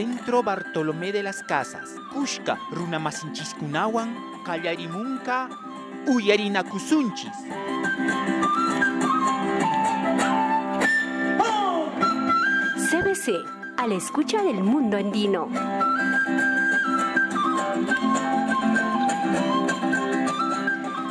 Centro Bartolomé de las Casas, Cushka, Runamacinchiscunawan, Callarimunca, Uyarinacusunchis. CBC, a la escucha del mundo andino.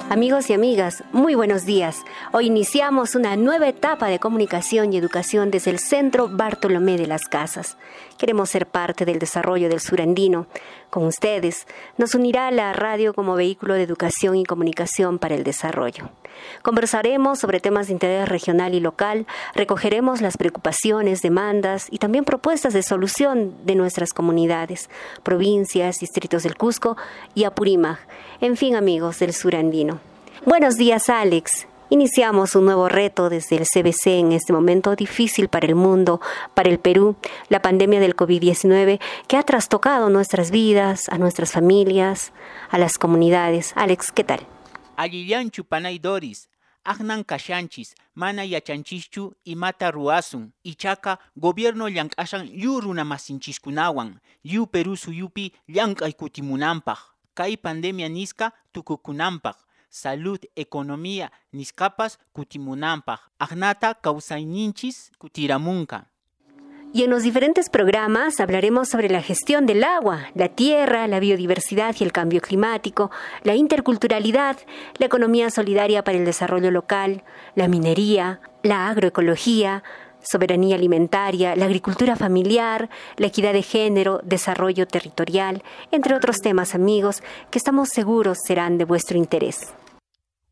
Amigos y amigas, muy buenos días. Hoy iniciamos una nueva etapa de comunicación y educación desde el Centro Bartolomé de las Casas. Queremos ser parte del desarrollo del sur andino. Con ustedes nos unirá la radio como vehículo de educación y comunicación para el desarrollo. Conversaremos sobre temas de interés regional y local, recogeremos las preocupaciones, demandas y también propuestas de solución de nuestras comunidades, provincias, distritos del Cusco y Apurímac. En fin, amigos del sur andino. Buenos días, Alex. Iniciamos un nuevo reto desde el CBC en este momento difícil para el mundo, para el Perú, la pandemia del COVID-19 que ha trastocado nuestras vidas, a nuestras familias, a las comunidades. Alex, ¿qué tal? Aguillán chupanay doris, agnan kashanchis, mana yachanchichu y mata ruasun, ichaca, gobierno llankashan yuruna masinchiskunawan, yu Perú suyupi llankaykutimunampaj, kai pandemia niska tukukunampaj. Salud, economía, niscapas, kutimunampaj, agnata, causaininchis, kutiramunca. Y en los diferentes programas hablaremos sobre la gestión del agua, la tierra, la biodiversidad y el cambio climático, la interculturalidad, la economía solidaria para el desarrollo local, la minería, la agroecología, soberanía alimentaria, la agricultura familiar, la equidad de género, desarrollo territorial, entre otros temas, amigos, que estamos seguros serán de vuestro interés.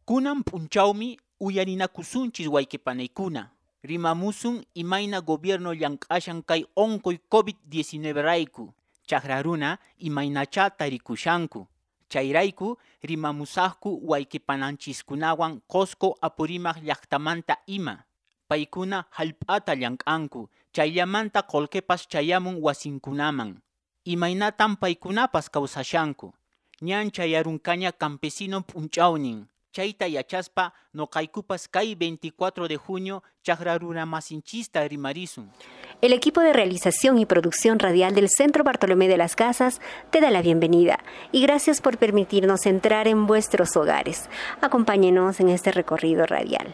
Kunan punchaumi uyarinakusunchis huayquepaneykuna, rimamusun imayna gobierno llankashan kay onkoy COVID-19 rayku, chagraruna imaynacha tarikushanku, chayrayku rimamusajku huayquepanchiskunawan Cosco Apurímac llaqtamanta ima. Paikuna halp'ata llank'anku, chayllamanta qullqepas chayamun wasinkunaman. Imaynatan paykunapas kawsashanku. Ñan chayarunkaña campesino p'unchawnin. Chayta yachaspa noqaykupas kay 24 de junio chagraruramasinchista rimarisun. El equipo de realización y producción radial del Centro Bartolomé de las Casas te da la bienvenida y gracias por permitirnos entrar en vuestros hogares. Acompáñenos en este recorrido radial.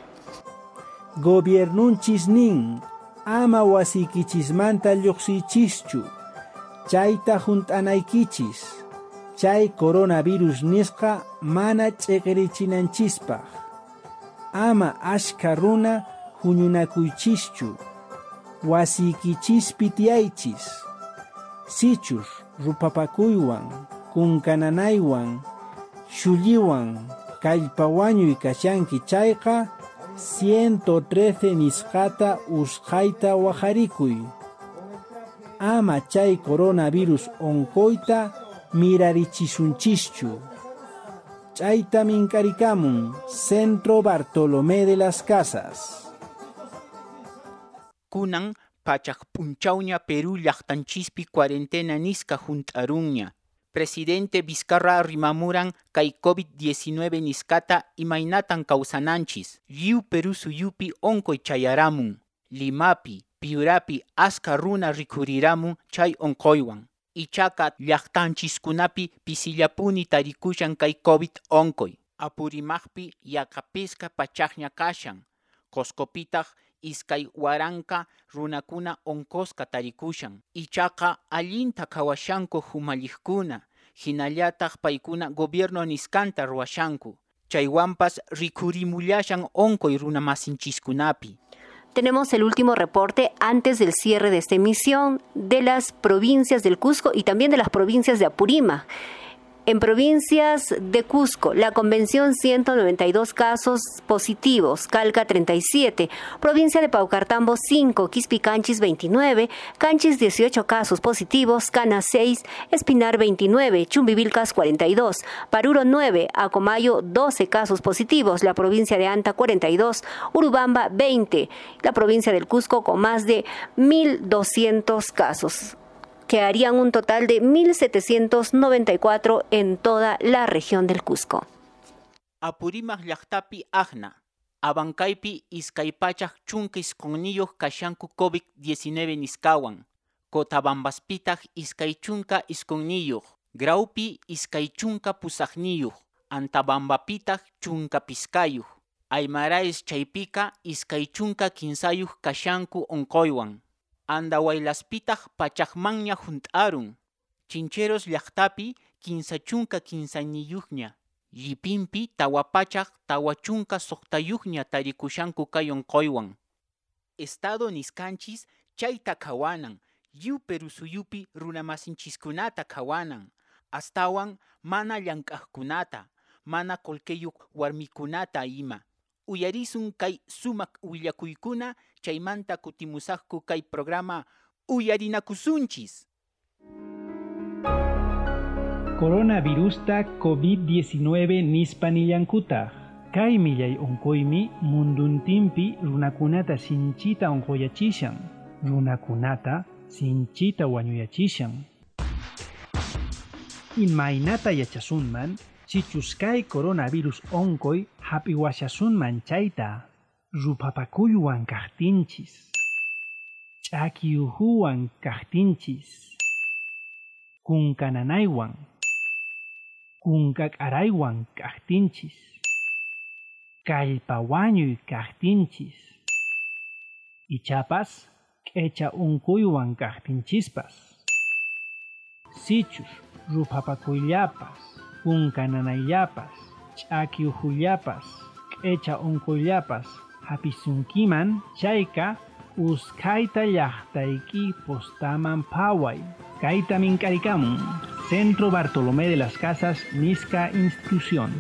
Gobiernunchis nin, ama wasikichismanta lluqsichischu, chayta juntanaykichis, chay coronavirus nisqa mana ch'eqerichinanchispaj, ama ashka runa huñunakuychischu, wasikichispi tiyaychis, sichus rupapakuywan, kunkananaywan, shulliwan, kallpawañuy kashanki chayqa, 113 nisqata usqayta wajarikuy. Ama chay coronavirus onkoyta mirarichisunchishchu. Chayta minkarikamun, Centro Bartolomé de las Casas. Kunan pachaqpunchawña Perú llaqtanchispi cuarentena nisqa juntarunña. Presidente Vizcarra rimamuran kay COVID-19 niskata imaynatan kawsananchis. Lliw Perú suyupi onkoy chayaramun. Limapi, Piurapi askha runa rikuriramun chay onkoywan. Ichaqa llaqtanchiskunapi pisillapuni tarikushan kay COVID onkoy. Apurimajpi yaqapisqa pachaqña kashan. Coscopitaj iskay waranka runakuna onkosqa tarikushan. Ichaqa allinta kawashanku humalliqkuna, hinallataq paykuna gobierno niskanta ruwashanku. Chaywanpas rikurimullashan onkoy runamasinchikunapi. Tenemos el último reporte antes del cierre de esta emisión de las provincias del Cusco y también de las provincias de Apurímac. En provincias de Cusco, La Convención 192 casos positivos, Calca 37, provincia de Paucartambo 5, Quispicanchis 29, Canchis 18 casos positivos, Canas 6, Espinar 29, Chumbivilcas 42, Paruro 9, Acomayo 12 casos positivos, la provincia de Anta 42, Urubamba 20, la provincia del Cusco con más de 1.200 casos, que harían un total de 1.794 en toda la región del Cusco. Apurímac llaqtapi agna, Abancaypi iskaypachaj chunka isqunniyoq kashanku COVID-19 nisqawan, Cotabambaspitah iskaychunka iskonniyuh, graupi iskaychunka pusajniyuh, antabambapitah chunka piskayuh, aymaraes chaypika iskaychunka kinsayuh kashanku onkoywan, andahuaylaspitah pachahmanña junt'arun, chincheros llaqtapi kinsachunka kinsaniyuhña, llipinpi tawapachah tawachunka soqtayuhña tarikushanku kay onkoywan. Estado niskanchis chayta kawanan, Yu Peru suyupi runamasinchizkunata kawanan, astawan mana llank'ajkunata, mana kolkeyuq warmikunata ima. Uyarisun kay sumak willakuykuna chaymanta kutimusaqku kay programa Uyarinakusunchis. Coronavirusta COVID-19 nispanillankuta. Kay millay onkoymi munduntinpi runakunata sinchita onkoyachishan. Runakunata sinchita wañuyachishan. Inmaynata yachasunman, chichuskay coronavirus onkoy hapiwashasunman chayta, rupapakuyuwan kajtinchis, chakiyuhuwan kajtinchis, kunkananaywan, kunkak'araywan kajtinchis, kallpawañuy kajtinchis, ichapas echa unkuywan kajtinchispas, sichus rupapakullapas, kunkananallapas, ch'akiyujullapas, echa unkullapas hapisunkiman chayka uskayta llaqtayki postaman phaway. Kayta minkarikamun, Centro Bartolomé de las Casas nisqa institución.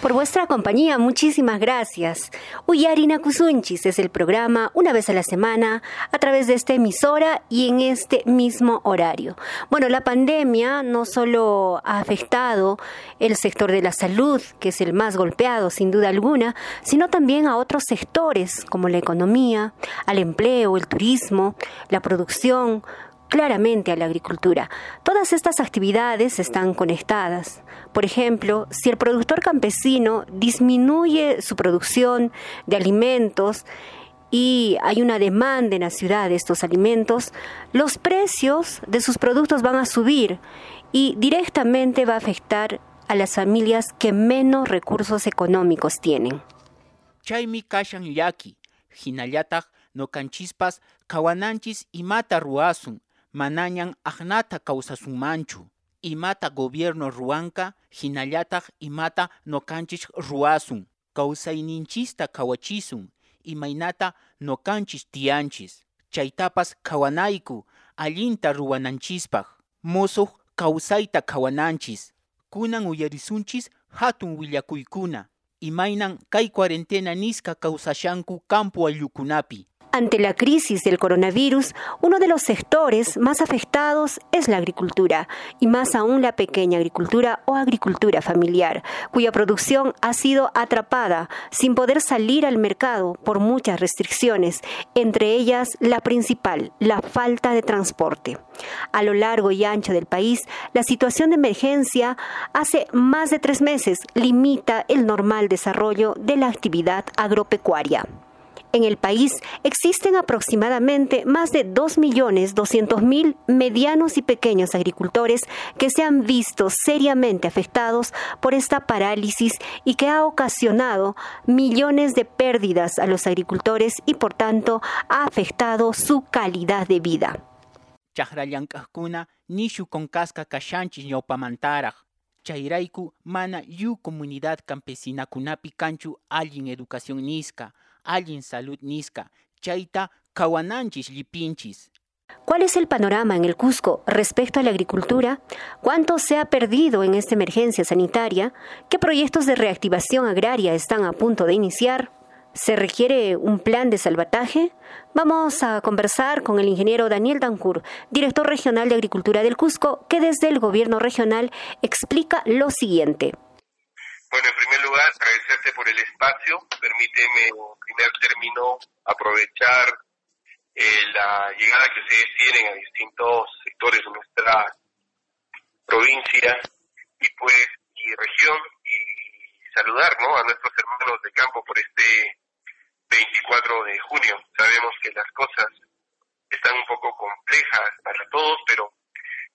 Por vuestra compañía, muchísimas gracias. Uyarinakusunchis es el programa una vez a la semana a través de esta emisora y en este mismo horario. Bueno, la pandemia no solo ha afectado el sector de la salud, que es el más golpeado sin duda alguna, sino también a otros sectores como la economía, al empleo, el turismo, la producción, claramente a la agricultura. Todas estas actividades están conectadas. Por ejemplo, si el productor campesino disminuye su producción de alimentos y hay una demanda en la ciudad de estos alimentos, los precios de sus productos van a subir y directamente va a afectar a las familias que menos recursos económicos tienen. Chaymi kashan yaki, hinallataj no kanchispas kawananchis y mata ruasun, manañan ahnata causasumanchu, imata gobierno ruanca, hinallataj imata no canchis ruasun, causaininchista kawachisun, imainata no canchis tianchis, chaitapas kawanaiku, alinta ruananchispa, mozo causaita kawananchis, kunan uyarisunchis hatun willakuykuna, imainan kay cuarentena nisca causashanku campo ayukunapi. Ante la crisis del coronavirus, uno de los sectores más afectados es la agricultura, y más aún la pequeña agricultura o agricultura familiar, cuya producción ha sido atrapada sin poder salir al mercado por muchas restricciones, entre ellas la principal, la falta de transporte. A lo largo y ancho del país, la situación de emergencia hace más de 3 meses limita el normal desarrollo de la actividad agropecuaria. En el país existen aproximadamente más de 2.200.000 medianos y pequeños agricultores que se han visto seriamente afectados por esta parálisis y que ha ocasionado millones de pérdidas a los agricultores y por tanto ha afectado su calidad de vida. Chahrallanqajkuna nishu konkasqa kashanchis ñawpamantaraj, chayrayku mana yu comunidad campesinakunapi kanchu allin educación nisqa, allin salud nisca, chayta kawananchis llipinchis. ¿Cuál es el panorama en el Cusco respecto a la agricultura? ¿Cuánto se ha perdido en esta emergencia sanitaria? ¿Qué proyectos de reactivación agraria están a punto de iniciar? ¿Se requiere un plan de salvataje? Vamos a conversar con el ingeniero Daniel Dancourt, director regional de Agricultura del Cusco, que desde el gobierno regional explica lo siguiente. Bueno, en primer lugar, agradecerte por el espacio. Permíteme, en primer término, aprovechar la llegada que ustedes tienen a distintos sectores de nuestra provincia y pues y región, y saludar, ¿no?, a nuestros hermanos de campo por este 24 de junio. Sabemos que las cosas están un poco complejas para todos, pero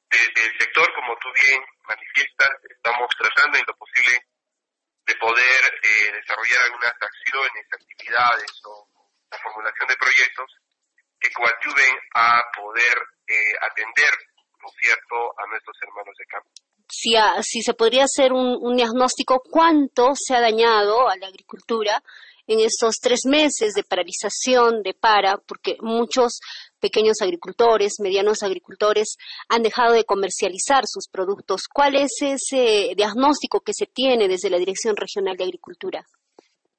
desde el sector, como tú bien manifiestas, estamos tratando en lo posible de poder desarrollar algunas acciones, actividades o la formulación de proyectos que coadyuven a poder atender, ¿no es cierto?, a nuestros hermanos de campo. Si se podría hacer un diagnóstico, ¿cuánto se ha dañado a la agricultura en estos 3 meses de paralización, de para? Porque muchos pequeños agricultores, medianos agricultores han dejado de comercializar sus productos. ¿Cuál es ese diagnóstico que se tiene desde la Dirección Regional de Agricultura?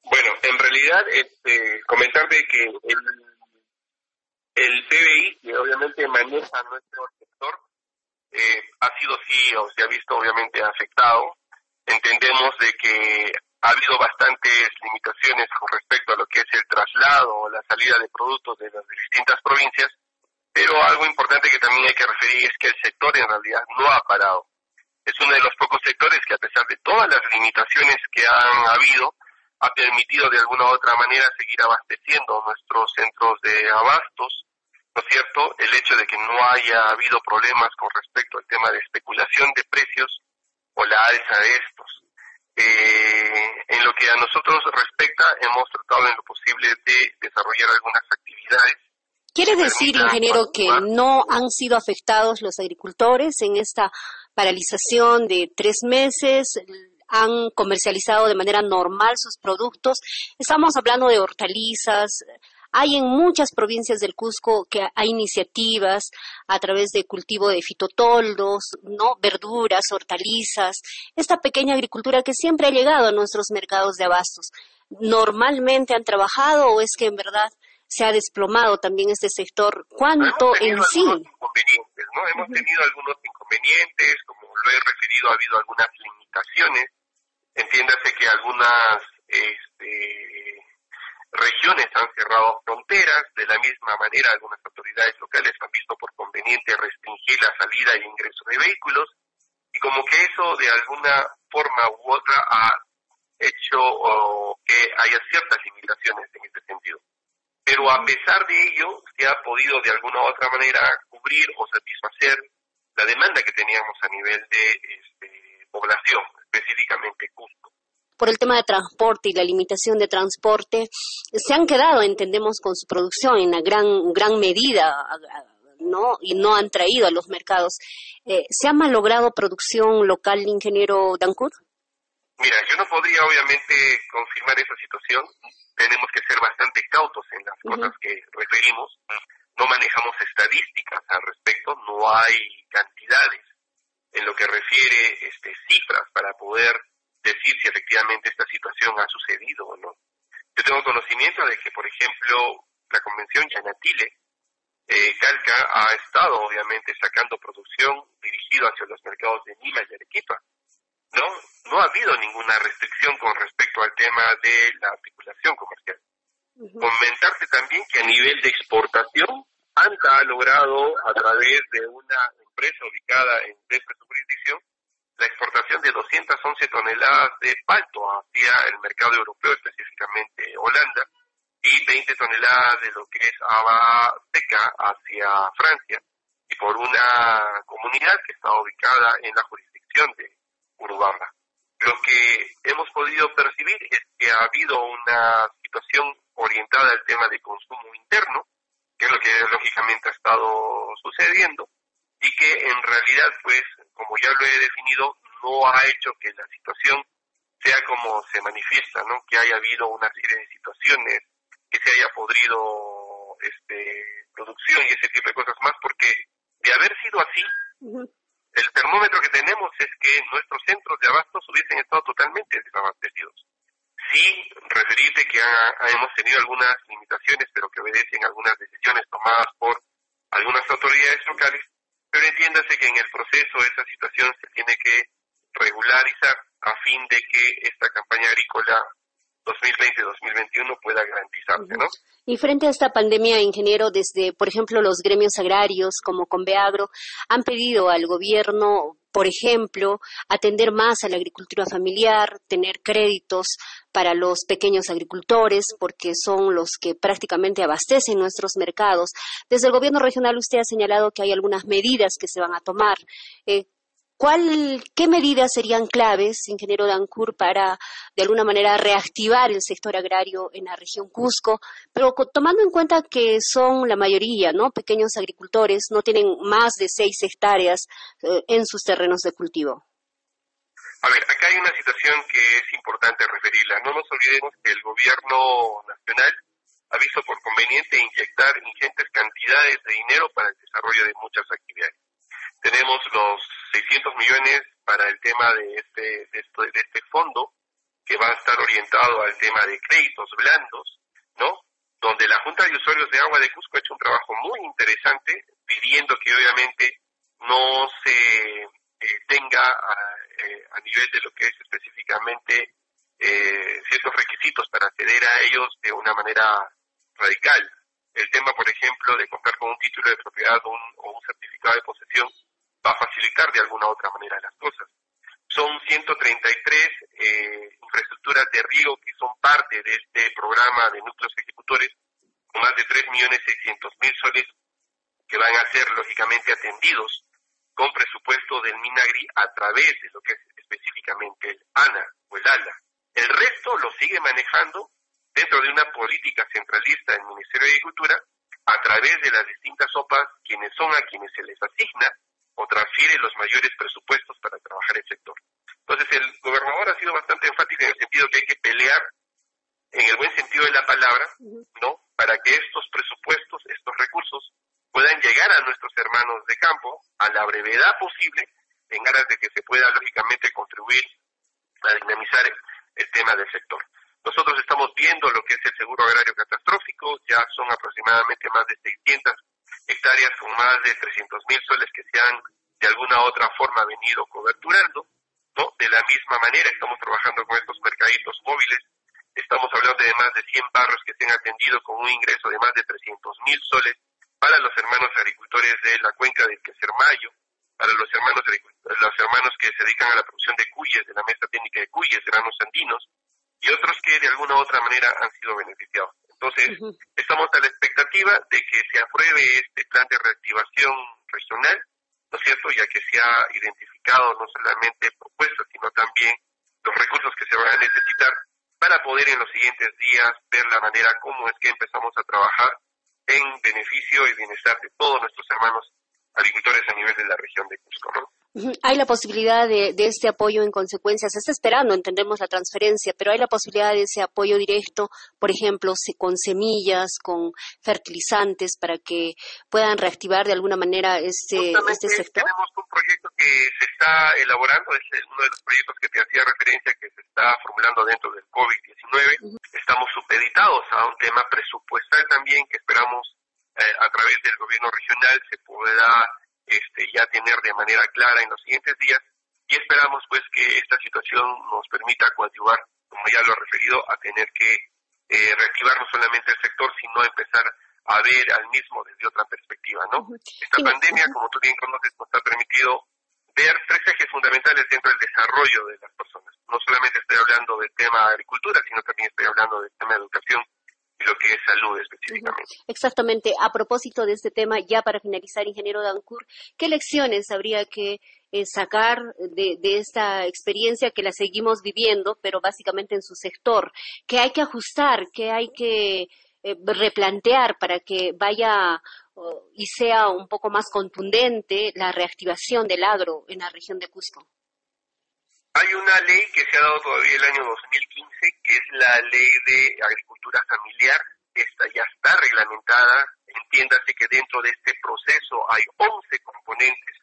Bueno, en realidad, comentarme que el PBI, que obviamente maneja nuestro sector, ha sido, sí, o se ha visto obviamente afectado. Entendemos de que ha habido bastantes limitaciones con respecto a lo que es el traslado o la salida de productos de las distintas provincias, pero algo importante que también hay que referir es que el sector en realidad no ha parado. Es uno de los pocos sectores que, a pesar de todas las limitaciones que han habido, ha permitido de alguna u otra manera seguir abasteciendo nuestros centros de abastos, ¿no es cierto? El hecho de que no haya habido problemas con respecto al tema de especulación de precios o la alza de estos. En lo que a nosotros respecta, hemos tratado en lo posible de desarrollar algunas actividades. ¿Quiere decir, ingeniero, que no han sido afectados los agricultores en esta paralización de 3 meses? ¿Han comercializado de manera normal sus productos? Estamos hablando de hortalizas. Hay en muchas provincias del Cusco que hay iniciativas a través de cultivo de fitotoldos, ¿no?, verduras, hortalizas, esta pequeña agricultura que siempre ha llegado a nuestros mercados de abastos. ¿Normalmente han trabajado o es que en verdad se ha desplomado también este sector? ¿Cuánto en sí? Inconvenientes, ¿no? Hemos tenido algunos inconvenientes, como lo he referido, ha habido algunas limitaciones. Entiéndase que algunas regiones han cerrado fronteras, de la misma manera algunas autoridades locales han visto por conveniente restringir la salida e ingreso de vehículos, y como que eso de alguna forma u otra ha hecho que haya ciertas limitaciones en este sentido. Pero a pesar de ello, se ha podido de alguna u otra manera cubrir o satisfacer la demanda que teníamos a nivel de población, específicamente Cusco. Por el tema de transporte y la limitación de transporte, se han quedado, entendemos, con su producción en una gran medida, ¿no?, y no han traído a los mercados. ¿Se ha malogrado producción local, ingeniero Dancourt? Mira, yo no podría obviamente confirmar esa situación. Tenemos que ser bastante cautos en las cosas que referimos. No manejamos estadísticas al respecto, no hay cantidades en lo que refiere cifras para poder decir si efectivamente esta situación ha sucedido o no. Yo tengo conocimiento de que, por ejemplo, la Convención Calca ha estado, obviamente, sacando producción dirigida hacia los mercados de Lima y Arequipa. No ha habido ninguna restricción con respecto al tema de la articulación comercial. Comentarte también que a nivel de exportación, Anta ha logrado, a través de una empresa ubicada en esta jurisdicción, la exportación de 211 toneladas de palto hacia el mercado europeo, específicamente Holanda, y 20 toneladas de lo que es haba seca hacia Francia, y por una comunidad que está ubicada en la jurisdicción de Urubamba. Lo que hemos podido percibir es que ha habido una situación orientada al tema de consumo interno, que es lo que lógicamente ha estado sucediendo, y que en realidad, pues, como ya lo he definido, no ha hecho que la situación sea como se manifiesta, ¿no? Que haya habido una serie de situaciones, que se haya podrido producción y ese tipo de cosas más, porque de haber sido así, el termómetro que tenemos es que nuestros centros de abastos hubiesen estado totalmente desabastecidos. Sí, referirte que hemos tenido algunas limitaciones, pero que obedecen algunas decisiones tomadas por algunas autoridades locales, pero entiéndase que en el proceso esa situación se tiene que regularizar a fin de que esta campaña agrícola 2020-2021 pueda garantizarse, ¿no? Y frente a esta pandemia, ingeniero, desde, por ejemplo, los gremios agrarios como Conveagro han pedido al gobierno Por ejemplo, atender más a la agricultura familiar, tener créditos para los pequeños agricultores, porque son los que prácticamente abastecen nuestros mercados. Desde el gobierno regional usted ha señalado que hay algunas medidas que se van a tomar. ¿Qué medidas serían claves, ingeniero Dancourt, para de alguna manera reactivar el sector agrario en la región Cusco? Pero tomando en cuenta que son la mayoría, ¿no?, pequeños agricultores, no tienen más de 6 hectáreas en sus terrenos de cultivo. A ver, acá hay una situación que es importante referirla. No nos olvidemos que el gobierno nacional ha visto por conveniente inyectar ingentes cantidades de dinero para el desarrollo de muchas actividades. Tenemos los 600 millones para el tema de este fondo, que va a estar orientado al tema de créditos blandos, ¿no?, donde la Junta de Usuarios de Agua de Cusco ha hecho un trabajo muy interesante, pidiendo que obviamente no se tenga a nivel de lo que es específicamente ciertos requisitos para acceder a ellos de una manera radical. El tema, por ejemplo, de contar con un título de propiedad o un certificado de posesión va a facilitar de alguna u otra manera las cosas. Son 133 infraestructuras de riego que son parte de este programa de núcleos ejecutores, con más de 3.600.000 soles que van a ser lógicamente atendidos con presupuesto del Minagri a través de lo que es específicamente el ANA o el ALA. El resto lo sigue manejando dentro de una política centralista del Ministerio de Agricultura a través de las distintas OPAs, quienes son a quienes se les asigna o transfiere los mayores presupuestos para trabajar el sector. Entonces el gobernador ha sido bastante enfático en el sentido que hay que pelear, en el buen sentido de la palabra, ¿no?, para que estos presupuestos, estos recursos, puedan llegar a nuestros hermanos de campo a la brevedad posible, en aras de que se pueda lógicamente contribuir a dinamizar el tema del sector. Nosotros estamos viendo lo que es el seguro agrario catastrófico, ya son aproximadamente más de 600 hectáreas con más de 300.000 soles que se han de alguna u otra forma venido coberturando, ¿no? De la misma manera estamos trabajando con estos mercaditos móviles, estamos hablando de más de 100 barrios que se han atendido con un ingreso de más de 300.000 soles para los hermanos agricultores de la cuenca del Quecermayo, para los hermanos que se dedican a la producción de cuyes, de la mesa técnica de cuyes, granos andinos, y otros que de alguna u otra manera han sido beneficiados. Entonces, estamos a la expectativa de que se apruebe este plan de reactivación regional, ¿no es cierto?, ya que se ha identificado no solamente propuestas, sino también los recursos que se van a necesitar para poder en los siguientes días ver la manera como es que empezamos a trabajar en beneficio y bienestar de todos nuestros hermanos agricultores a nivel de la región de Cusco, ¿no? ¿Hay la posibilidad de este apoyo en consecuencia? Se está esperando, entendemos la transferencia, pero ¿hay la posibilidad de ese apoyo directo, por ejemplo, con semillas, con fertilizantes, para que puedan reactivar de alguna manera este sector? Tenemos un proyecto que se está elaborando, es uno de los proyectos que te hacía referencia, que se está formulando dentro del COVID-19. Estamos supeditados a un tema presupuestal también que esperamos a través del gobierno regional se pueda ya tener de manera clara en los siguientes días, y esperamos pues que esta situación nos permita coadyuvar, como ya lo he referido, a tener que reactivar no solamente el sector, sino empezar a ver al mismo desde otra perspectiva, ¿no? Esta pandemia, como tú bien conoces, nos ha permitido ver 3 ejes fundamentales dentro del desarrollo de las personas. No solamente estoy hablando del tema agricultura, sino también estoy hablando del tema de educación, y lo que es salud específicamente. Exactamente. A propósito de este tema, ya para finalizar, ingeniero Dancourt, ¿qué lecciones habría que sacar de esta experiencia que la seguimos viviendo, pero básicamente en su sector? ¿Qué hay que ajustar? ¿Qué hay que replantear para que vaya y sea un poco más contundente la reactivación del agro en la región de Cusco? Hay una ley que se ha dado todavía el año 2015, que es la ley de agricultura familiar. Esta ya está reglamentada, entiéndase que dentro de este proceso hay 11 componentes,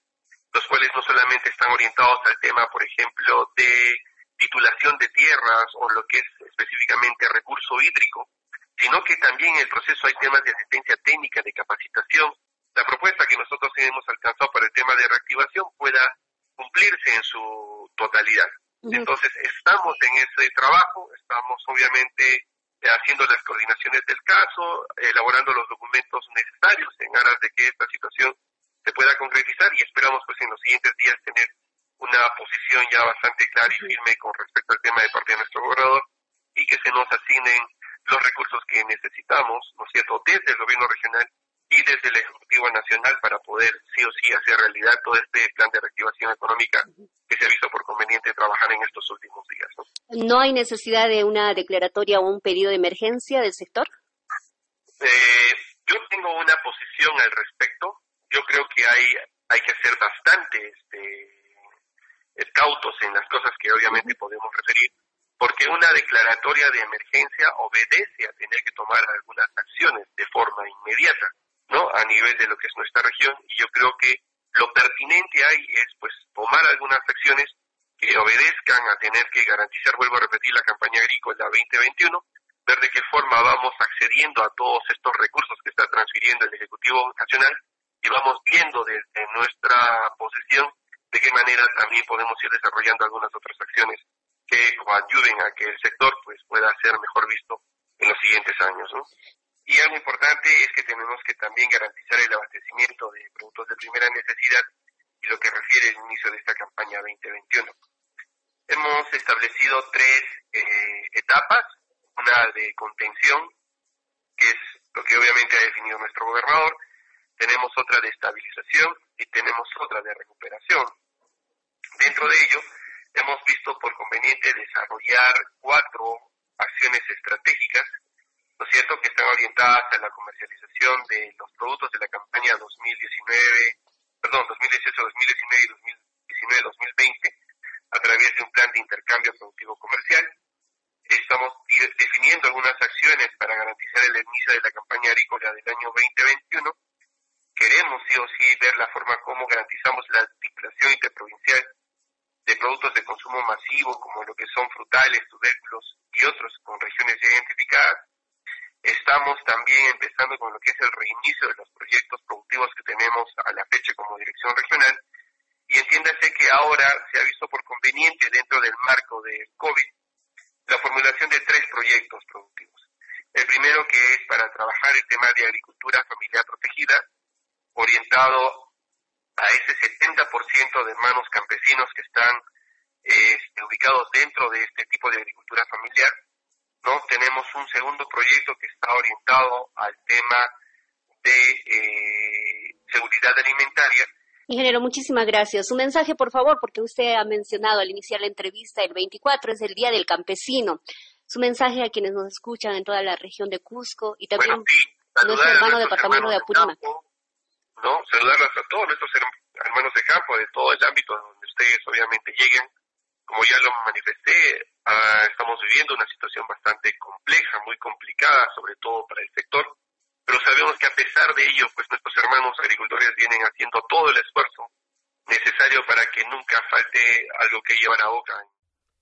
los cuales no solamente están orientados al tema, por ejemplo, de titulación de tierras o lo que es específicamente recurso hídrico, sino que también en el proceso hay temas de asistencia técnica, de capacitación. La propuesta que nosotros hemos alcanzado para el tema de reactivación pueda cumplirse en su totalidad. Entonces estamos en ese trabajo, estamos obviamente haciendo las coordinaciones del caso, elaborando los documentos necesarios en aras de que esta situación se pueda concretizar, y esperamos pues en los siguientes días tener una posición ya bastante clara y firme con respecto al tema de parte de nuestro gobernador, y que se nos asignen los recursos que necesitamos, ¿no es cierto?, desde el gobierno regional y desde el Ejecutivo Nacional para poder sí o sí hacer realidad todo este plan de reactivación económica que se ha visto por conveniente trabajar en estos últimos días, ¿no? ¿No hay necesidad de una declaratoria o un pedido de emergencia del sector? Yo tengo una posición al respecto. Yo creo que hay que hacer bastante cautos en las cosas que obviamente podemos referir, porque una declaratoria de emergencia obedece a tener que tomar algunas acciones de forma inmediata, ¿no?, a nivel de lo que es nuestra región, y yo creo que lo pertinente ahí es pues tomar algunas acciones que obedezcan a tener que garantizar, vuelvo a repetir, la campaña agrícola 2021, ver de qué forma vamos accediendo a todos estos recursos que está transfiriendo el Ejecutivo Nacional, y vamos viendo desde nuestra posición de qué manera también podemos ir desarrollando algunas otras acciones que ayuden a que el sector pues pueda ser mejor visto en los siguientes años, ¿no? Y algo importante es que tenemos que también garantizar el abastecimiento de productos de primera necesidad y lo que refiere al inicio de esta campaña 2021. Hemos establecido tres etapas, una de contención, que es lo que obviamente ha definido nuestro gobernador, tenemos otra de estabilización y tenemos otra de recuperación. Dentro de ello, hemos visto por conveniente desarrollar 4 acciones estratégicas, ¿no es cierto?, que están orientadas a la comercialización de los productos de la campaña 2018-2019 y 2019-2020 a través de un plan de intercambio productivo comercial. Estamos definiendo algunas acciones para garantizar el inicio de la campaña agrícola del año 2021. Queremos sí o sí ver la forma como garantizamos la articulación interprovincial de productos de consumo masivo, como lo que son frutales, tubérculos y otros, con regiones ya identificadas. Estamos también empezando con lo que es el reinicio de los proyectos productivos que tenemos a la fecha como dirección regional. Y entiéndase que ahora se ha visto por conveniente, dentro del marco del COVID, la formulación de 3 proyectos productivos. El primero, que es para trabajar el tema de agricultura familiar protegida, orientado a ese 70% de hermanos campesinos que están ubicados dentro de este tipo de agricultura familiar, ¿no? Tenemos un segundo proyecto que está orientado al tema de seguridad alimentaria. Ingeniero, muchísimas gracias. Un mensaje, por favor, porque usted ha mencionado al iniciar la entrevista el 24, es el Día del Campesino. Su mensaje a quienes nos escuchan en toda la región de Cusco y también a nuestro hermano departamento de Apurímac. ¿No? Saludarlas a todos nuestros hermanos de campo, de todo el ámbito donde ustedes obviamente lleguen. Como ya lo manifesté, estamos viviendo una situación bastante compleja, muy complicada, sobre todo para el sector, pero sabemos que a pesar de ello, pues nuestros hermanos agricultores vienen haciendo todo el esfuerzo necesario para que nunca falte algo que llevan a boca.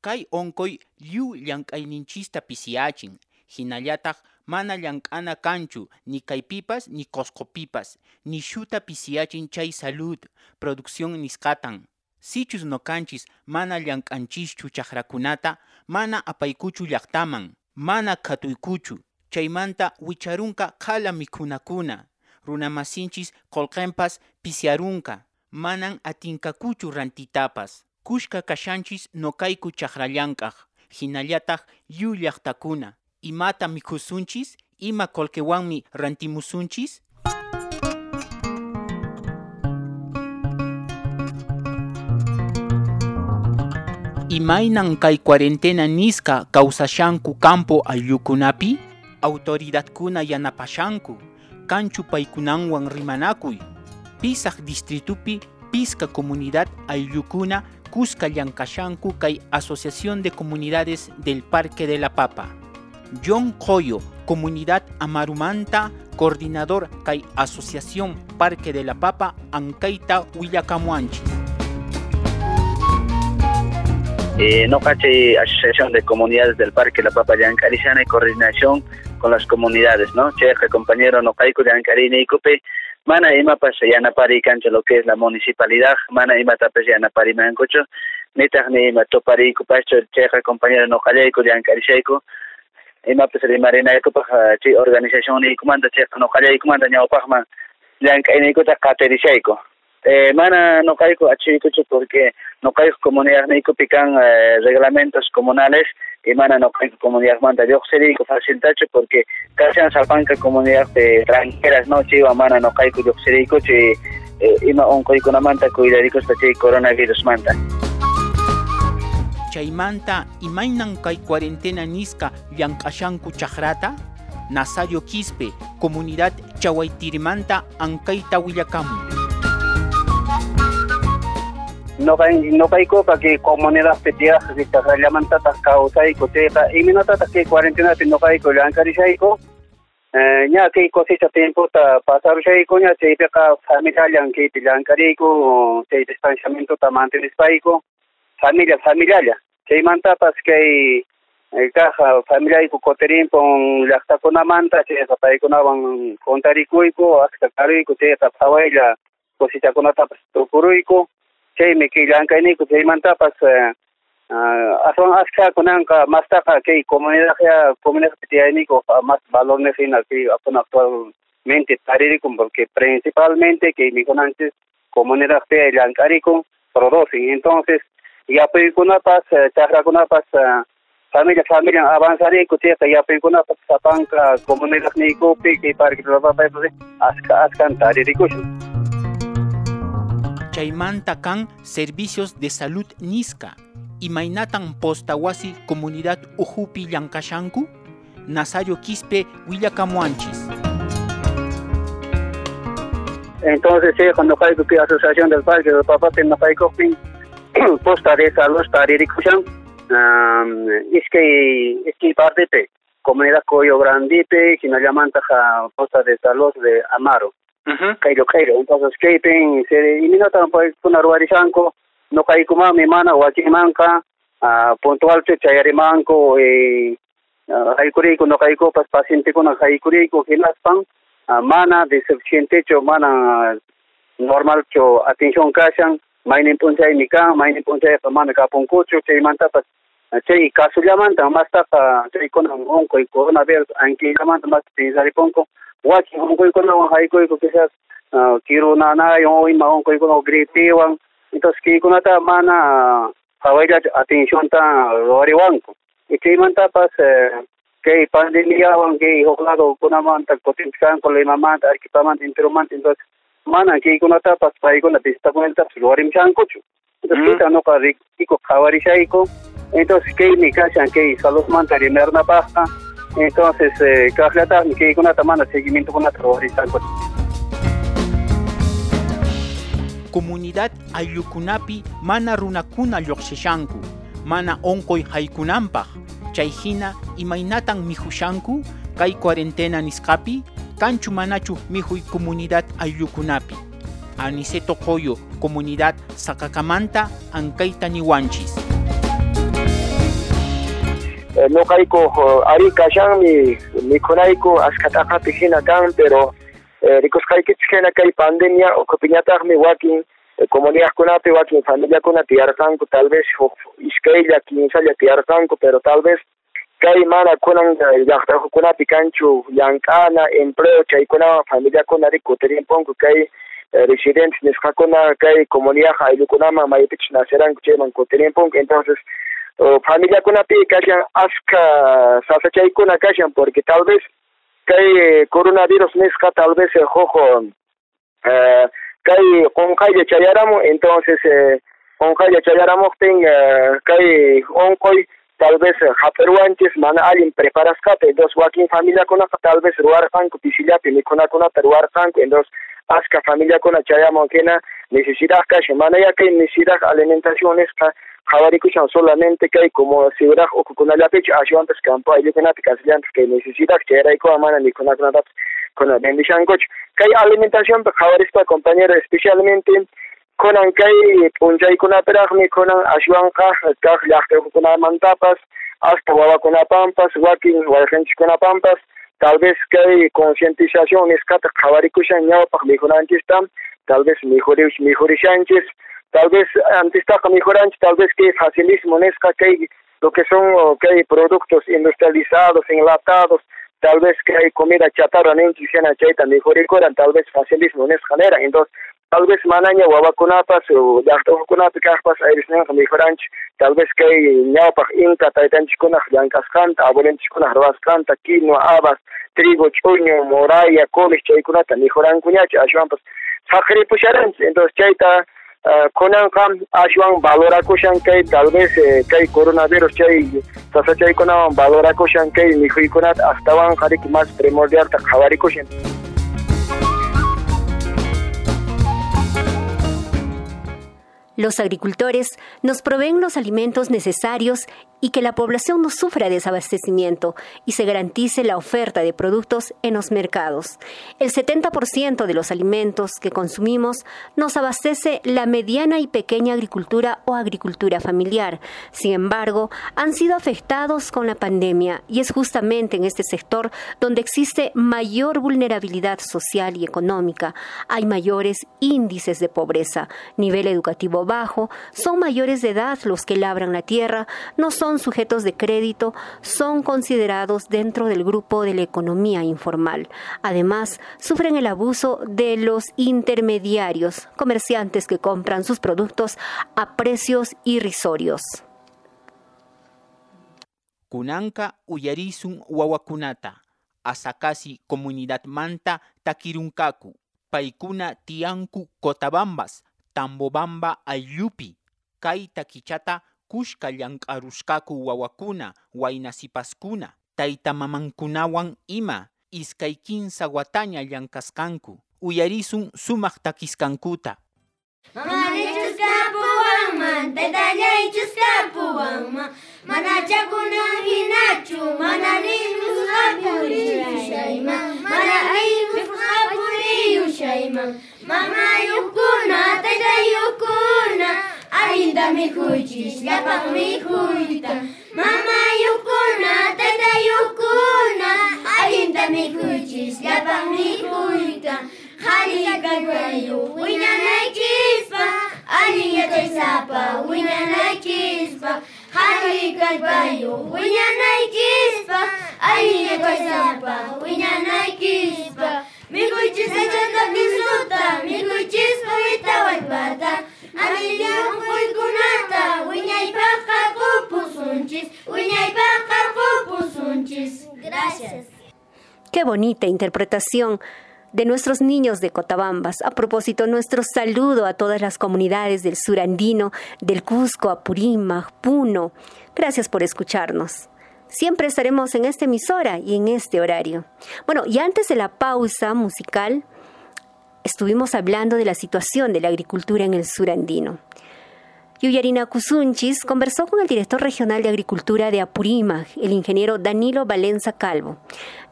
Kai onkoy liu liankaininchista pisiachin, hinallataj mana llank'ana kanchu, ni kaypipas ni coscopipas, ni shuta pisiachin chay salud, producción niskatan. Sichus no kanchis, mana llank'anchischu chajrakunata, mana apaykuchu llaktaman, mana katuykuchu, chaymanta wicharunka kala mikunakuna, runamasinchis kolqempas pisiarunka, manan atinkakuchu rantitapas, kushka kashanchis no kayku chajrallankaj, hinallataq yu llaktakuna. Imata mikusunchis, ima kolkewanmi rantimusunchis. Imainan kay cuarentena niska kausashanku kampo ayllukunapi, autoridadkuna yanapashanku, kanchu paykunanwan rimanakuy. Pisaj distritupi, piska comunidad ayllukuna kuska llankashanku kay Asociación de Comunidades del Parque de la Papa. John Coyo, Comunidad Amarumanta, Coordinador Kai Asociación Parque de la Papa, Ancaita, Huillacamuanchis. No caché Asociación de Comunidades del Parque de la Papa, Yancariciana, y coordinación con las comunidades, ¿no? Cheja, compañero, no caico, Yancarina y Cope, Mana y Mapas, Yanapari, Cancha, lo que es la municipalidad, Mana y Matapes, Yanapari, Mancocho, Netajne, Matopari, Copacho, Cheja, compañero, no caico, Yancariciaico. Ima pesari marina ikupa chi organización ikumanda chekano kaya ikumanda nyau pahma yang kaini ikuta katerisaiko Mana no caigo a Chivitucho porque no caigo comunidad Nico Pican reglamentos comunales y mana no caigo comunidad Manta. Yo se digo facilitacho porque casi en Salpanca comunidad de tranqueras no chiva mana no caigo yo se digo y ima un caigo na Manta cuidadico esta chi coronavirus Manta. Chaimanta y mainan kai cuarentena nisca yankashanku chahrata Nazario Quispe comunidad Chahuaytirimanta Ancaita Huillacamu. No hay copa que comunidad petias que está llaman tatas causai coteta y minata que cuarentena no hay colan carishaico ya que cosecha tiempo ta pasar shaico ya se peca familia yan que pilan carico se distanciamiento ta mantener spaico familia que manta pas que caja familia ico coterin con la tacona manta que esa paico naban contaricoico hasta carico te tapaila cosecha con tapas tocuruico que me quedan cañe que se manta pas ason asca conanca más taca que comunidad técnico más valor en fin aquí actualmente tarírico porque principalmente que mi conantes comunidad de lancarico producen entonces ya pues conapas charra conapas familia avanzaré que te ya pues conapas tapanca comunidad nico que parque de la Papa asca tarírico. Chaimanta kan servicios de salud nisca y mainatan postawasi comunidad ujupi llankashanku Nazario Quispe Huillacamuanchis. Entonces cuando hay la asociación del parque del Papa que no hay copin posta de salud taririkuchan es que parte de comunidad coyo grandite que no llaman taja posta de salud de Amaro. Cairo, entonces skating se inmediata pues con Aruarishanco no caí como mi mana Huachimanca puntual que Chayarimanco Haikurico no caí copas paciente con Haikurico que naspan mana de suficiente cho mana normal cho atención casan mainen punta y mica mainen punta mana caponcocho che manta pas che caso llamanta más ta che con un coi corona ver anche llamanta más pisariponco Waki hongo con no hay coi que sea quiero nana yo y maón coi con gritewan entonces que con ata mana hawaya atención ta oriwanco y que manta pas que pandemia wan que hoklado con amanta cotincan con la mamanta equipamiento intermanto entonces mana que con ata pas pai con la pista con el taplorim chancocho entonces que no para rico hawarishaico entonces que mi casa que salud mantari merna pasta. Entonces, Cajlata, me quedé con la tamana, seguimiento con la terrorista. Comunidad Ayukunapi, Mana Runakuna Yoxeshanku, Mana Onkoy Haikunampaj, Chayjina y Mainatan Mijushanku, Kai Cuarentena Niscapi, Kanchu Manachu Mijuy Comunidad Ayukunapi, Aniceto Koyo, Comunidad Sacacamanta, Ancaitaniwanchis. No caico arica ya mi conaico ascataja pijina tan pero ricos caiques que na cai pandemia o copiñata mi wakin comunidad conapi wakin familia conapi arcanco tal vez iskeilla quinsalla tiarcanco pero tal vez cai mana conan yachtajo conapi cancho yancana empleo cai cona familia conarico terimponco cai residentes nescacona cai comunidad ayukunama maytich naceran cheman coterimponco entonces familia con api kashan aska sasachay con kashan porque tal vez que coronavirus nesca tal vez el jojo que con calle chayaramo entonces con calle chayaramo ten que oncoy tal vez haperuantes mana alguien preparascate dos wakin familia con tal vez ruarfan copisilapi ni con ruarfan entonces aska familia con chayamo que na necesidad kashan mana ya que necesidad alimentación esca Javaricuchan solamente que hay como seguridad o con la pecha ayudantes campo hay lunáticas que necesitas que era y coamana ni con nada con la bendición coach que hay alimentación para javarista compañero especialmente con ancay punjay con aperajmi con ayudanca que yachto con mantapas hasta baba con pampas walking walgens con pampas tal vez que hay concientización es que javaricuchan ya para mejorantes tal vez mejorantes tal vez antes está mejorando, tal vez que facilismo nesca que lo que son que hay productos industrializados, enlatados, tal vez que hay comida chatarra, no en China, Chaita, mejor y coran, tal vez facilismo nesca nera, entonces tal vez manaña wawakunapas o dahtohukunapikahpas airisninqa mijuranchik, tal vez kay ñawpaq inka taytanchikkunaq llank'asqanta, abuelinchikkunaq ruwasqanta, quinua, habas, trigo, ch'uñu, moraya, kolij chaykunata mijurankuñachu ashwanpas saqripusharanchik. Entonces chayta kunanqa ashwan valorakushan kay tal vez kay coronavirus chay sasachaykunawan valorakushan kay mijuykunata astawan qariki mas primordialta qhawarikushan. Los agricultores nos proveen los alimentos necesarios y que la población no sufra desabastecimiento y se garantice la oferta de productos en los mercados. El 70% de los alimentos que consumimos nos abastece la mediana y pequeña agricultura o agricultura familiar. Sin embargo, han sido afectados con la pandemia y es justamente en este sector donde existe mayor vulnerabilidad social y económica. Hay mayores índices de pobreza, nivel educativo bajo, son mayores de edad los que labran la tierra, no son sujetos de crédito, son considerados dentro del grupo de la economía informal. Además, sufren el abuso de los intermediarios, comerciantes que compran sus productos a precios irrisorios. Kunanka uyarizun wawakunata, asakasi comunidad manta takirunkaku, paikuna tianku Cotabambas, Tambobamba ayupi, kai takichata kushka llank'arushkaku wawakuna, waynasipascuna, taytamamankkunawan ima, iskay kinsa wataña llankaskanku, uyarisun sumaq takiskankuta. Mamanichus kapuwanman, taytallaychus kapuwanman, manachakunan hinachu, mananimus hapuriyushayman, mananimus hapuriyushayman, mamayukkuna, taytayukkuna, ainda mi cuchis, la pan mi cuita, mamá yucuna, tata yucuna, ainda mi cuchis, la pan mi cuita, jalica guayo, winana chispa, aliña de zapa, winana chispa, jalica guayo, winana chispa, aliña de zapa, winana chispa, mi cuchis se chanta pisuta, mi cuchis poeta walpata. Aliñan huikunata, huiñaypaqa kupusunchis, huiñaypaqa kupusunchis. Gracias. Qué bonita interpretación de nuestros niños de Cotabambas. A propósito, nuestro saludo a todas las comunidades del Sur Andino, del Cusco, Apurímac, Puno. Gracias por escucharnos. Siempre estaremos en esta emisora y en este horario. Bueno, y antes de la pausa musical, estuvimos hablando de la situación de la agricultura en el Sur Andino. Yuyarina Kusunchis conversó con el director regional de Agricultura de Apurímac, el ingeniero Danilo Valenza Calvo.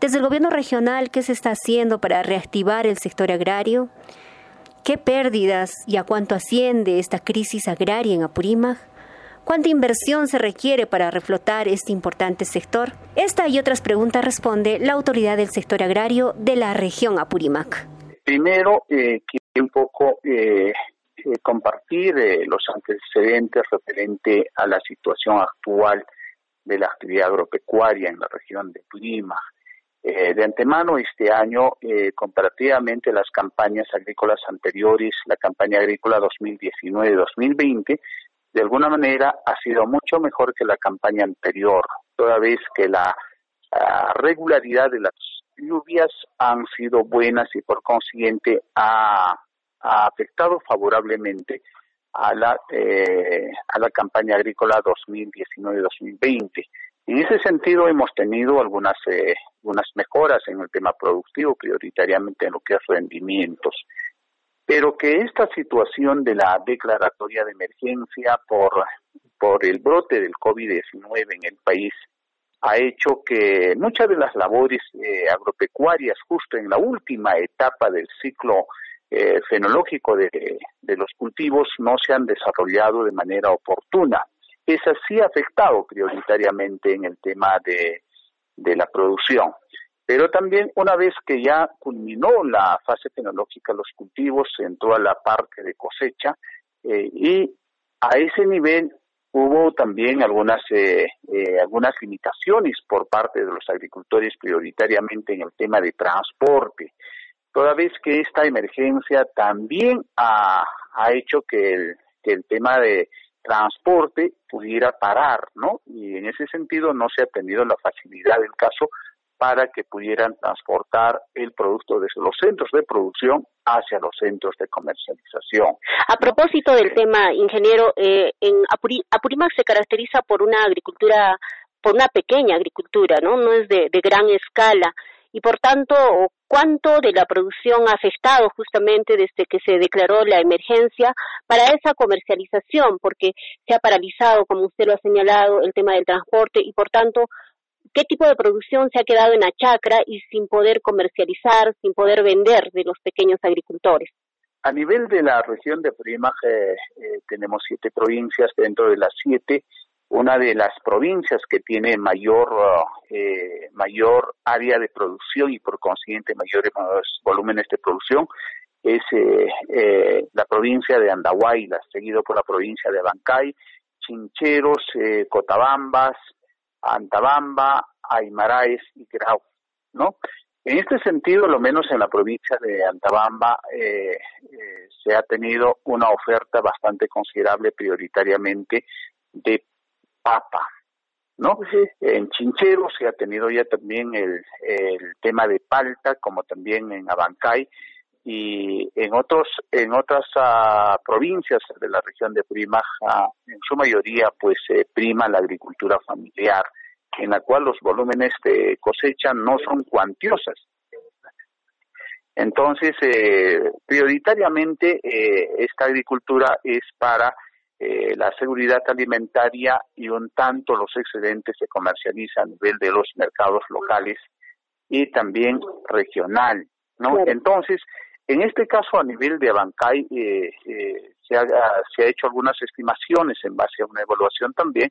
Desde el gobierno regional, ¿qué se está haciendo para reactivar el sector agrario? ¿Qué pérdidas y a cuánto asciende esta crisis agraria en Apurímac? ¿Cuánta inversión se requiere para reflotar este importante sector? Esta y otras preguntas responde la autoridad del sector agrario de la región Apurímac. Primero, quiero un poco compartir los antecedentes referente a la situación actual de la actividad agropecuaria en la región de Apurímac. De antemano, este año, comparativamente a las campañas agrícolas anteriores, la campaña agrícola 2019-2020, de alguna manera ha sido mucho mejor que la campaña anterior, toda vez que la regularidad de las lluvias han sido buenas y por consiguiente ha afectado favorablemente a la campaña agrícola 2019-2020. En ese sentido hemos tenido algunas mejoras en el tema productivo, prioritariamente en lo que es rendimientos, pero que esta situación de la declaratoria de emergencia por el brote del COVID-19 en el país ha hecho que muchas de las labores agropecuarias justo en la última etapa del ciclo fenológico de los cultivos no se han desarrollado de manera oportuna. Eso sí ha afectado prioritariamente en el tema de la producción. Pero también una vez que ya culminó la fase fenológica, los cultivos entró a la parte de cosecha y a ese nivel hubo también algunas limitaciones por parte de los agricultores, prioritariamente en el tema de transporte. toda vez que esta emergencia también ha hecho que el tema de transporte pudiera parar, ¿no? Y en ese sentido no se ha tenido la facilidad del caso para que pudieran transportar el producto desde los centros de producción hacia los centros de comercialización. A propósito del tema, ingeniero, en Apurímac se caracteriza por una agricultura, por una pequeña agricultura, ¿no? No es de gran escala. Y por tanto, ¿cuánto de la producción ha afectado justamente desde que se declaró la emergencia para esa comercialización? Porque se ha paralizado, como usted lo ha señalado, el tema del transporte y por tanto, ¿qué tipo de producción se ha quedado en la chacra y sin poder comercializar, sin poder vender de los pequeños agricultores? A nivel de la región de Apurímac tenemos 7 provincias, dentro de las 7, una de las provincias que tiene mayor área de producción y por consiguiente mayores volúmenes de producción es la provincia de Andahuaylas, seguido por la provincia de Abancay, Chincheros, Cotabambas, Antabamba, Aymaraes y Grau, ¿no? En este sentido, lo menos en la provincia de Antabamba se ha tenido una oferta bastante considerable, prioritariamente de papa, ¿no? Sí. En Chincheros se ha tenido ya también el tema de palta, como también en Abancay y en otras provincias de la región de Apurímac, en su mayoría pues prima la agricultura familiar, en la cual los volúmenes de cosecha no son cuantiosas. Entonces, prioritariamente esta agricultura es para la seguridad alimentaria y un tanto los excedentes se comercializan a nivel de los mercados locales y también regional, ¿no? Claro. Entonces, en este caso, a nivel de Abancay, se ha hecho algunas estimaciones en base a una evaluación también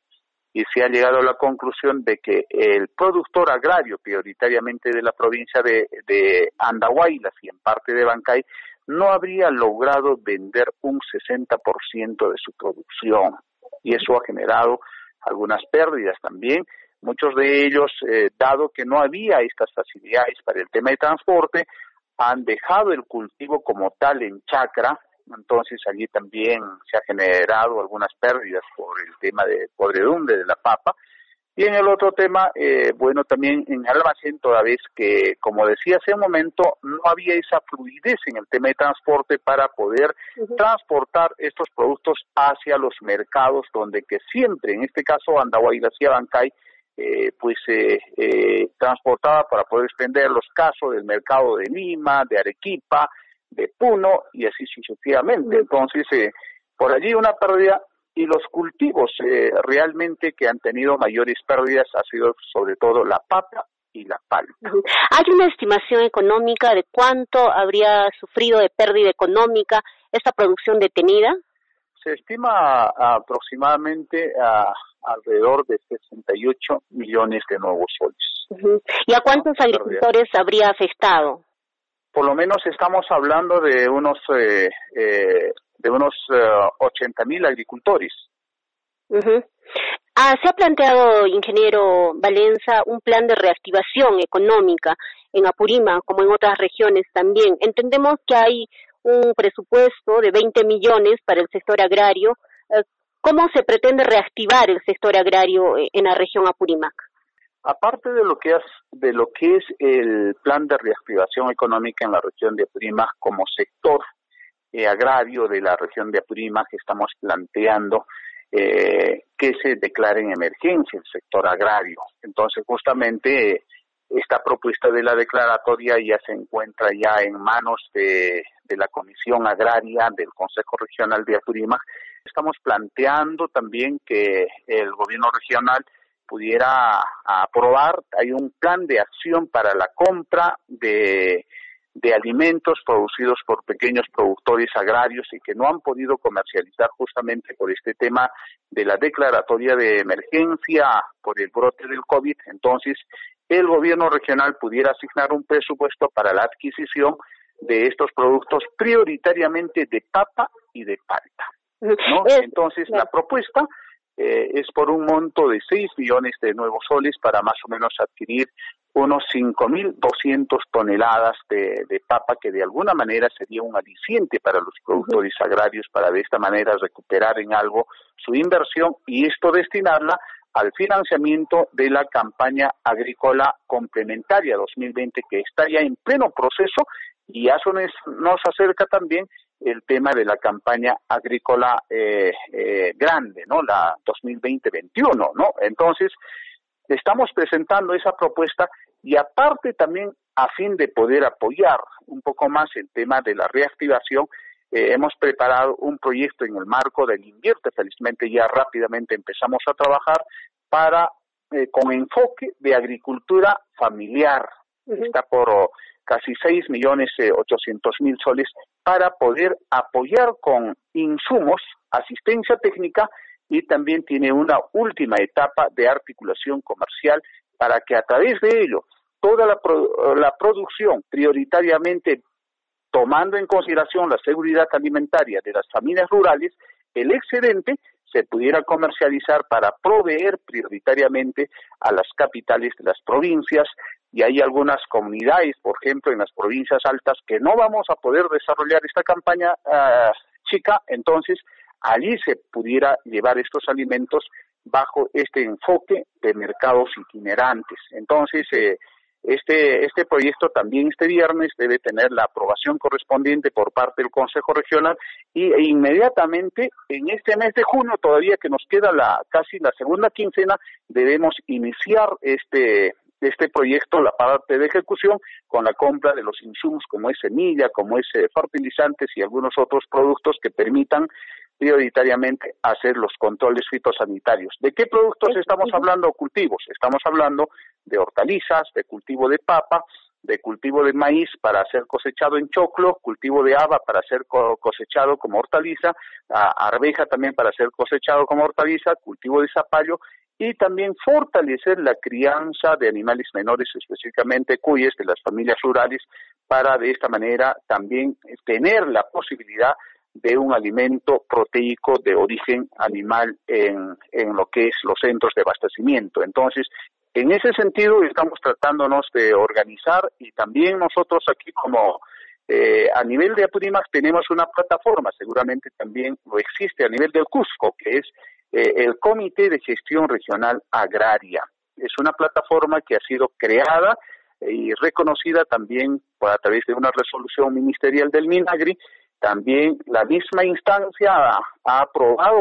y se ha llegado a la conclusión de que el productor agrario, prioritariamente de la provincia de Andahuaylas y en parte de Abancay, no habría logrado vender un 60% de su producción y eso ha generado algunas pérdidas también. Muchos de ellos, dado que no había estas facilidades para el tema de transporte, han dejado el cultivo como tal en chacra, entonces allí también se ha generado algunas pérdidas por el tema de podredumbre de la papa. Y en el otro tema, bueno, también en almacén, toda vez que, como decía hace un momento, no había esa fluidez en el tema de transporte para poder transportar estos productos hacia los mercados, donde que siempre, en este caso Andahuaylas y Abancay, transportaba para poder extender los casos del mercado de Lima, de Arequipa, de Puno y así sucesivamente. Entonces, por allí una pérdida. Y los cultivos realmente que han tenido mayores pérdidas ha sido sobre todo la papa y la palma. ¿Hay una estimación económica de cuánto habría sufrido de pérdida económica esta producción detenida? Se estima aproximadamente alrededor de 68 millones de nuevos soles. ¿Y a cuántos agricultores habría afectado? Por lo menos estamos hablando de unos 80.000 agricultores. ¿Se ha planteado, ingeniero Valenza, un plan de reactivación económica en Apurímac, como en otras regiones también? Entendemos que hay un presupuesto de 20 millones para el sector agrario. ¿Cómo se pretende reactivar el sector agrario en la región Apurímac? Aparte de lo que es el plan de reactivación económica en la región de Apurímac como sector agrario de la región de Apurímac, estamos planteando que se declare en emergencia el sector agrario. Entonces, justamente esta propuesta de la declaratoria ya se encuentra ya en manos de la Comisión Agraria del Consejo Regional de Apurímac. Estamos planteando también que el gobierno regional pudiera aprobar, hay un plan de acción para la compra de alimentos producidos por pequeños productores agrarios y que no han podido comercializar justamente por este tema de la declaratoria de emergencia por el brote del COVID. Entonces, el gobierno regional pudiera asignar un presupuesto para la adquisición de estos productos prioritariamente de papa y de palta, ¿no? Entonces, la propuesta es por un monto de 6 millones de nuevos soles para más o menos adquirir unos 5.200 toneladas de papa, que de alguna manera sería un aliciente para los productores agrarios para de esta manera recuperar en algo su inversión y esto destinarla al financiamiento de la campaña agrícola complementaria 2020, que está ya en pleno proceso, y a eso nos acerca también el tema de la campaña agrícola grande, ¿no? La 2020-21, ¿no? Entonces, estamos presentando esa propuesta y aparte también a fin de poder apoyar un poco más el tema de la reactivación, hemos preparado un proyecto en el marco del Invierte. Felizmente ya rápidamente empezamos a trabajar para con enfoque de agricultura familiar. Está por casi 6.800.000 soles para poder apoyar con insumos, asistencia técnica, y también tiene una última etapa de articulación comercial para que a través de ello toda la producción, prioritariamente tomando en consideración la seguridad alimentaria de las familias rurales, el excedente se pudiera comercializar para proveer prioritariamente a las capitales de las provincias, y hay algunas comunidades, por ejemplo, en las provincias altas que no vamos a poder desarrollar esta campaña chica, entonces allí se pudiera llevar estos alimentos bajo este enfoque de mercados itinerantes. Entonces, este proyecto también este viernes debe tener la aprobación correspondiente por parte del Consejo Regional e inmediatamente en este mes de junio, todavía que nos queda casi la segunda quincena, debemos iniciar este proyecto, la parte de ejecución, con la compra de los insumos como es semilla, como es fertilizantes y algunos otros productos que permitan prioritariamente hacer los controles fitosanitarios. ¿De qué productos estamos hablando? Cultivos. Estamos hablando de hortalizas, de cultivo de papa, de cultivo de maíz para ser cosechado en choclo, cultivo de haba para ser cosechado como hortaliza, arveja también para ser cosechado como hortaliza, cultivo de zapallo, y también fortalecer la crianza de animales menores, específicamente cuyes, de las familias rurales, para de esta manera también tener la posibilidad de un alimento proteico de origen animal en lo que es los centros de abastecimiento. Entonces, en ese sentido estamos tratándonos de organizar, y también nosotros aquí como a nivel de Apurímac tenemos una plataforma, seguramente también lo existe a nivel del Cusco, que es el Comité de Gestión Regional Agraria. Es una plataforma que ha sido creada y reconocida también a través de una resolución ministerial del Minagri. También la misma instancia ha aprobado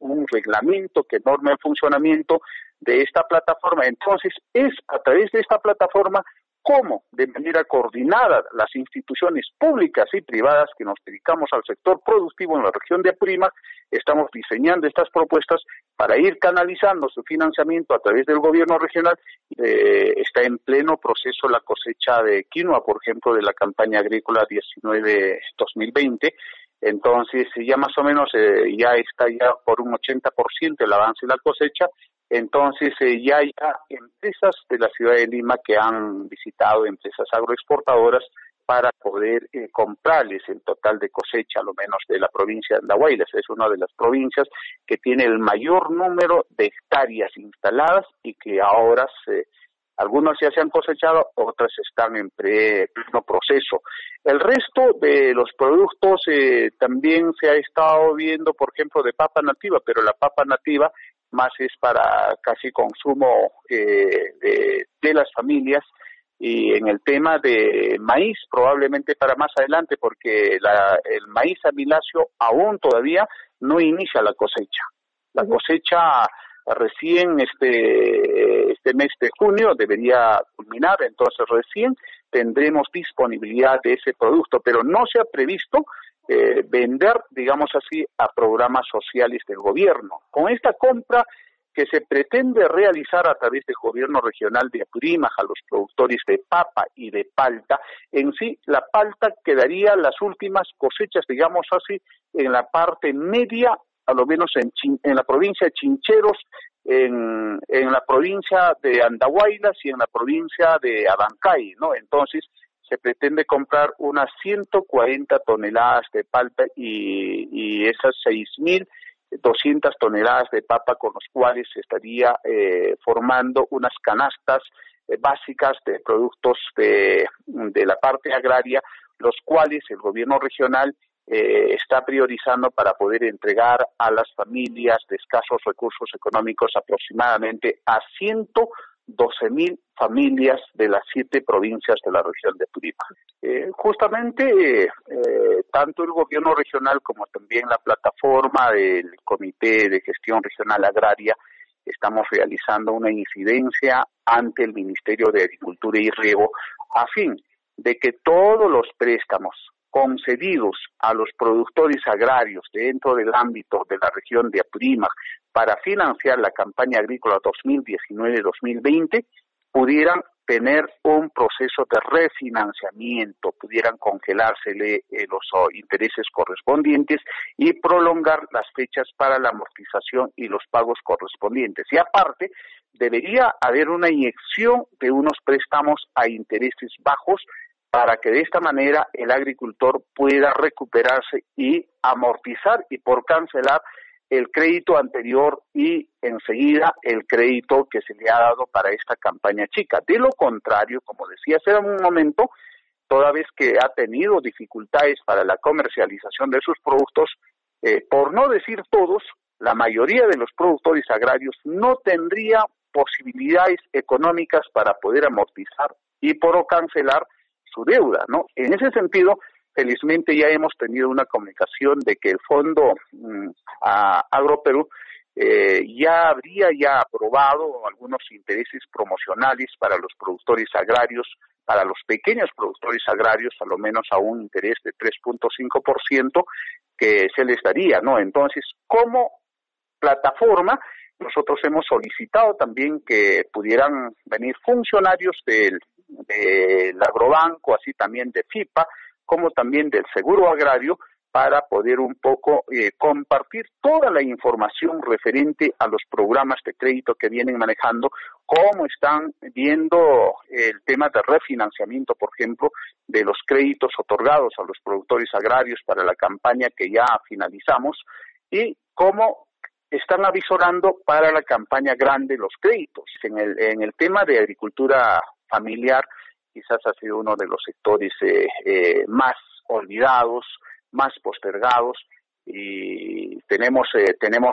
un reglamento que norma el funcionamiento de esta plataforma. Entonces, es a través de esta plataforma cómo, de manera coordinada, las instituciones públicas y privadas que nos dedicamos al sector productivo en la región de Apurímac, estamos diseñando estas propuestas para ir canalizando su financiamiento a través del gobierno regional. Está en pleno proceso la cosecha de quinoa, por ejemplo, de la campaña agrícola 19-2020, entonces ya más o menos ya está ya por un 80% el avance de la cosecha. Entonces ya hay empresas de la ciudad de Lima que han visitado empresas agroexportadoras para poder comprarles el total de cosecha, a lo menos de la provincia de Andahuaylas. Es una de las provincias que tiene el mayor número de hectáreas instaladas y que ahora algunas ya se han cosechado, otras están en pleno proceso. El resto de los productos también se ha estado viendo, por ejemplo, de papa nativa, pero la papa nativa más es para casi consumo de las familias, y en el tema de maíz probablemente para más adelante, porque el maíz amiláceo aún todavía no inicia la cosecha. La cosecha recién este mes de junio debería culminar, entonces recién tendremos disponibilidad de ese producto, pero no se ha previsto vender, digamos así, a programas sociales del gobierno. Con esta compra que se pretende realizar a través del gobierno regional de Apurímac a los productores de papa y de palta, en sí la palta quedaría las últimas cosechas, digamos así, en la parte media, a lo menos en la provincia de Chincheros, en la provincia de Andahuaylas y en la provincia de Abancay, ¿no? Entonces, se pretende comprar unas 140 toneladas de palta y esas 6.200 toneladas de papa, con los cuales se estaría formando unas canastas básicas de productos de la parte agraria, los cuales el gobierno regional está priorizando para poder entregar a las familias de escasos recursos económicos, aproximadamente a 112.000 familias de las 7 provincias de la región de Purímac. Tanto el gobierno regional como también la plataforma del Comité de Gestión Regional Agraria estamos realizando una incidencia ante el Ministerio de Agricultura y Riego a fin de que todos los préstamos concedidos a los productores agrarios dentro del ámbito de la región de Apurímac para financiar la campaña agrícola 2019-2020 pudieran tener un proceso de refinanciamiento, pudieran congelársele los intereses correspondientes y prolongar las fechas para la amortización y los pagos correspondientes. Y aparte, debería haber una inyección de unos préstamos a intereses bajos para que de esta manera el agricultor pueda recuperarse y amortizar y por cancelar el crédito anterior y enseguida el crédito que se le ha dado para esta campaña chica. De lo contrario, como decía hace un momento, toda vez que ha tenido dificultades para la comercialización de sus productos, por no decir todos, la mayoría de los productores agrarios no tendría posibilidades económicas para poder amortizar y por cancelar su deuda, ¿no? En ese sentido, felizmente ya hemos tenido una comunicación de que el Fondo AgroPerú ya habría aprobado algunos intereses promocionales para los productores agrarios, para los pequeños productores agrarios, a lo menos a un interés de 3.5% que se les daría, ¿no? Entonces, como plataforma, nosotros hemos solicitado también que pudieran venir funcionarios del Agrobanco, así también de FIPA, como también del seguro agrario, para poder un poco compartir toda la información referente a los programas de crédito que vienen manejando, cómo están viendo el tema de refinanciamiento, por ejemplo, de los créditos otorgados a los productores agrarios para la campaña que ya finalizamos y cómo están avisorando para la campaña grande los créditos. En el tema de agricultura familiar, quizás ha sido uno de los sectores más olvidados, más postergados, y tenemos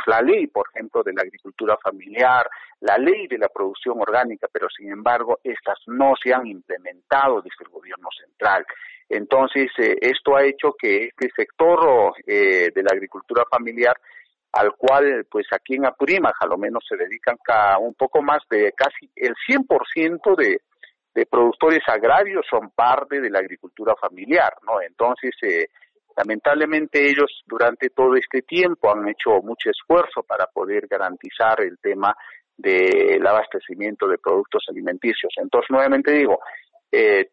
la ley, por ejemplo, de la agricultura familiar, la ley de la producción orgánica, pero sin embargo, estas no se han implementado desde el gobierno central. Entonces, esto ha hecho que este sector de la agricultura familiar, al cual, pues aquí en Apurímac, a lo menos se dedican un poco más de casi el 100% de productores agrarios son parte de la agricultura familiar, ¿no? Entonces, lamentablemente ellos durante todo este tiempo han hecho mucho esfuerzo para poder garantizar el tema del abastecimiento de productos alimenticios. Entonces, nuevamente digo,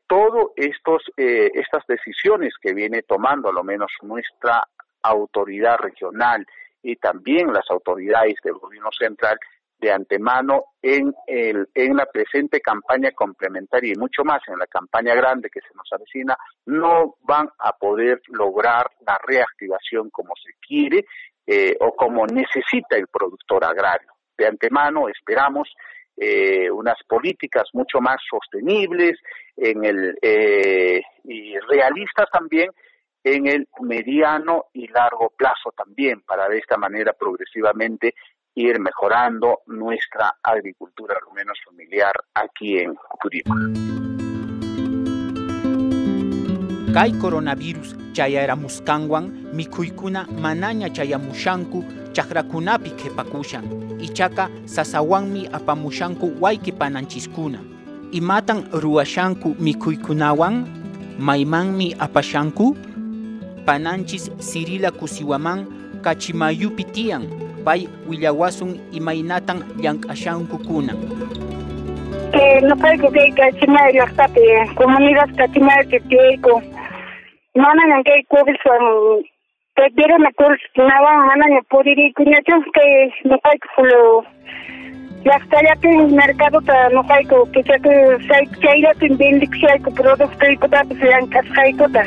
todo estas decisiones que viene tomando, a lo menos nuestra autoridad regional y también las autoridades del gobierno central, de antemano en la presente campaña complementaria y mucho más en la campaña grande que se nos avecina, no van a poder lograr la reactivación como se quiere o como necesita el productor agrario. De antemano esperamos unas políticas mucho más sostenibles y realistas también en el mediano y largo plazo también, para de esta manera progresivamente ir mejorando nuestra agricultura, al menos familiar, aquí en Apurímac. Kai coronavirus chayara muskanwan, mikuykuna manaña chayamushanku, chakrakkunapi qhipakushan, ichaka sasawanmi apamushanku waykipananchiskuna. Imatan ruwashanku mikuykunawan, maymanmi apashanku, pananchis sirila kusiwaman kachimayupi tiyan. Pay willawasun imaynatan llank'ashankukuna. Noqayku kachimay llaqtapi comunidad kachimayki tiyayku manaña kay COVID-19 kay virusmi kurishkunawan manaña puririykuñachu kay noqayku llaqtallapi mercadopi noqayku chayllapi vendikshayku productoykutapis llank'asqaykuta.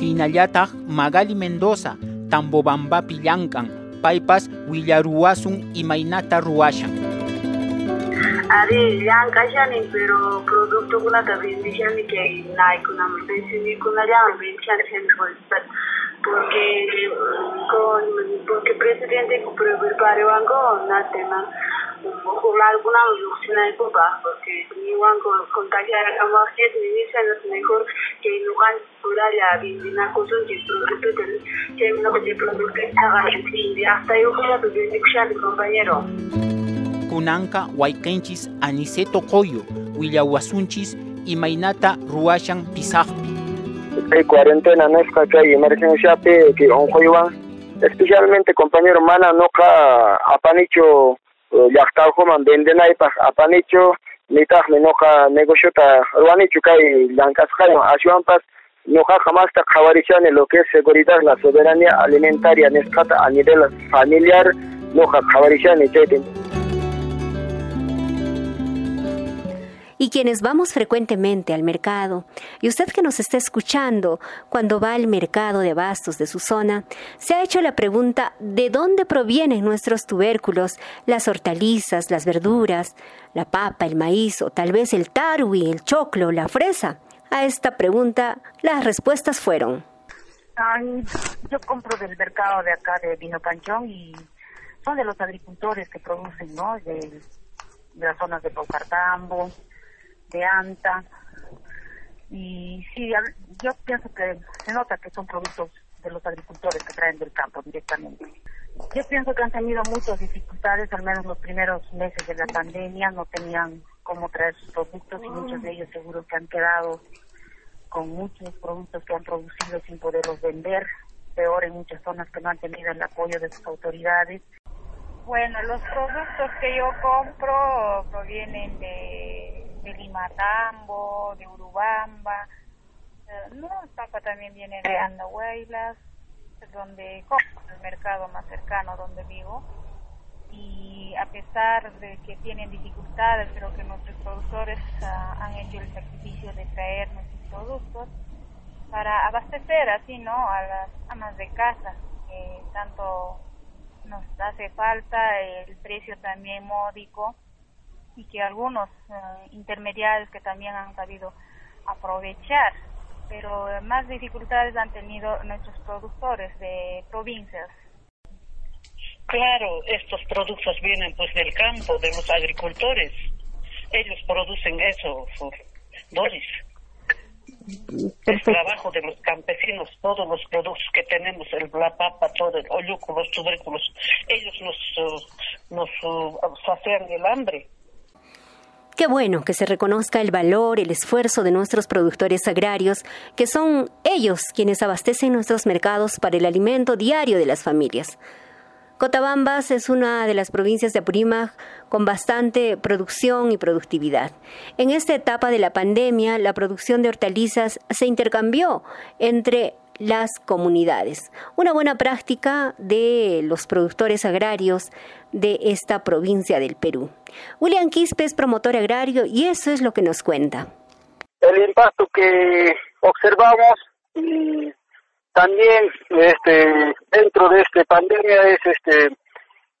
Hinallataq Magali Mendoza Tambobamba pillankan, paypas willaruwasun imaynata ruwashan. Ari yang kajani pero producto kuna también dicen que na kuna me pensé kuna ya me pensé porque porque presidente que prepare banco na tema jugar alguna reducción de copas porque ni banco contagiar a más gente ni dicen es mejor que lugar pura la vivina cosa que producto que no que producto haga y hasta yo que la producción de compañero Kunanka, Huayquenchis, Aniceto Coyo, Huillahuasunchis y Mainata Ruachan Pizajpi. Hay cuarentena, no es que hay emergencia, que un coyo, especialmente compañero Mana, no ca apanicho, yactaujoman, vendenaipas, apanicho, nitajme, no ca negocio, ruanicho, que lancasjayo, ayuampas, no ca jamás ta jabarichan en lo que es seguridad, la soberanía alimentaria, nescata a nivel familiar, no ca jabarichan y cheten. Y quienes vamos frecuentemente al mercado, y usted que nos está escuchando cuando va al mercado de abastos de su zona, se ha hecho la pregunta ¿de dónde provienen nuestros tubérculos, las hortalizas, las verduras, la papa, el maíz o tal vez el tarwi, el choclo, la fresa? A esta pregunta las respuestas fueron: yo compro del mercado de acá de Vinocanchón y son de los agricultores que producen, ¿no? De las zonas de Paucartambo, de Anta, y sí, yo pienso que se nota que son productos de los agricultores que traen del campo directamente. Yo pienso que han tenido muchas dificultades, al menos los primeros meses de la pandemia, no tenían cómo traer sus productos y muchos de ellos seguro que han quedado con muchos productos que han producido sin poderlos vender, peor en muchas zonas que no han tenido el apoyo de sus autoridades. Bueno, los productos que yo compro provienen de Limatambo, de Urubamba, no, papa también viene de Andahuaylas, donde compro el mercado más cercano donde vivo, y a pesar de que tienen dificultades, creo que nuestros productores han hecho el sacrificio de traer nuestros productos para abastecer así, ¿no?, a las amas de casa, que tanto nos hace falta, el precio también módico, y que algunos intermediarios que también han sabido aprovechar, pero más dificultades han tenido nuestros productores de provincias. Claro, estos productos vienen pues del campo, de los agricultores, ellos producen eso, Doris. El trabajo de los campesinos, todos los productos que tenemos, la papa, todo el olluco, los tubérculos, ellos nos sacian el hambre. Qué bueno que se reconozca el valor, el esfuerzo de nuestros productores agrarios, que son ellos quienes abastecen nuestros mercados para el alimento diario de las familias. Cotabambas es una de las provincias de Apurímac con bastante producción y productividad. En esta etapa de la pandemia, la producción de hortalizas se intercambió entre las comunidades. Una buena práctica de los productores agrarios de esta provincia del Perú. William Quispe es promotor agrario y eso es lo que nos cuenta. El impacto que observamos y también dentro de esta pandemia es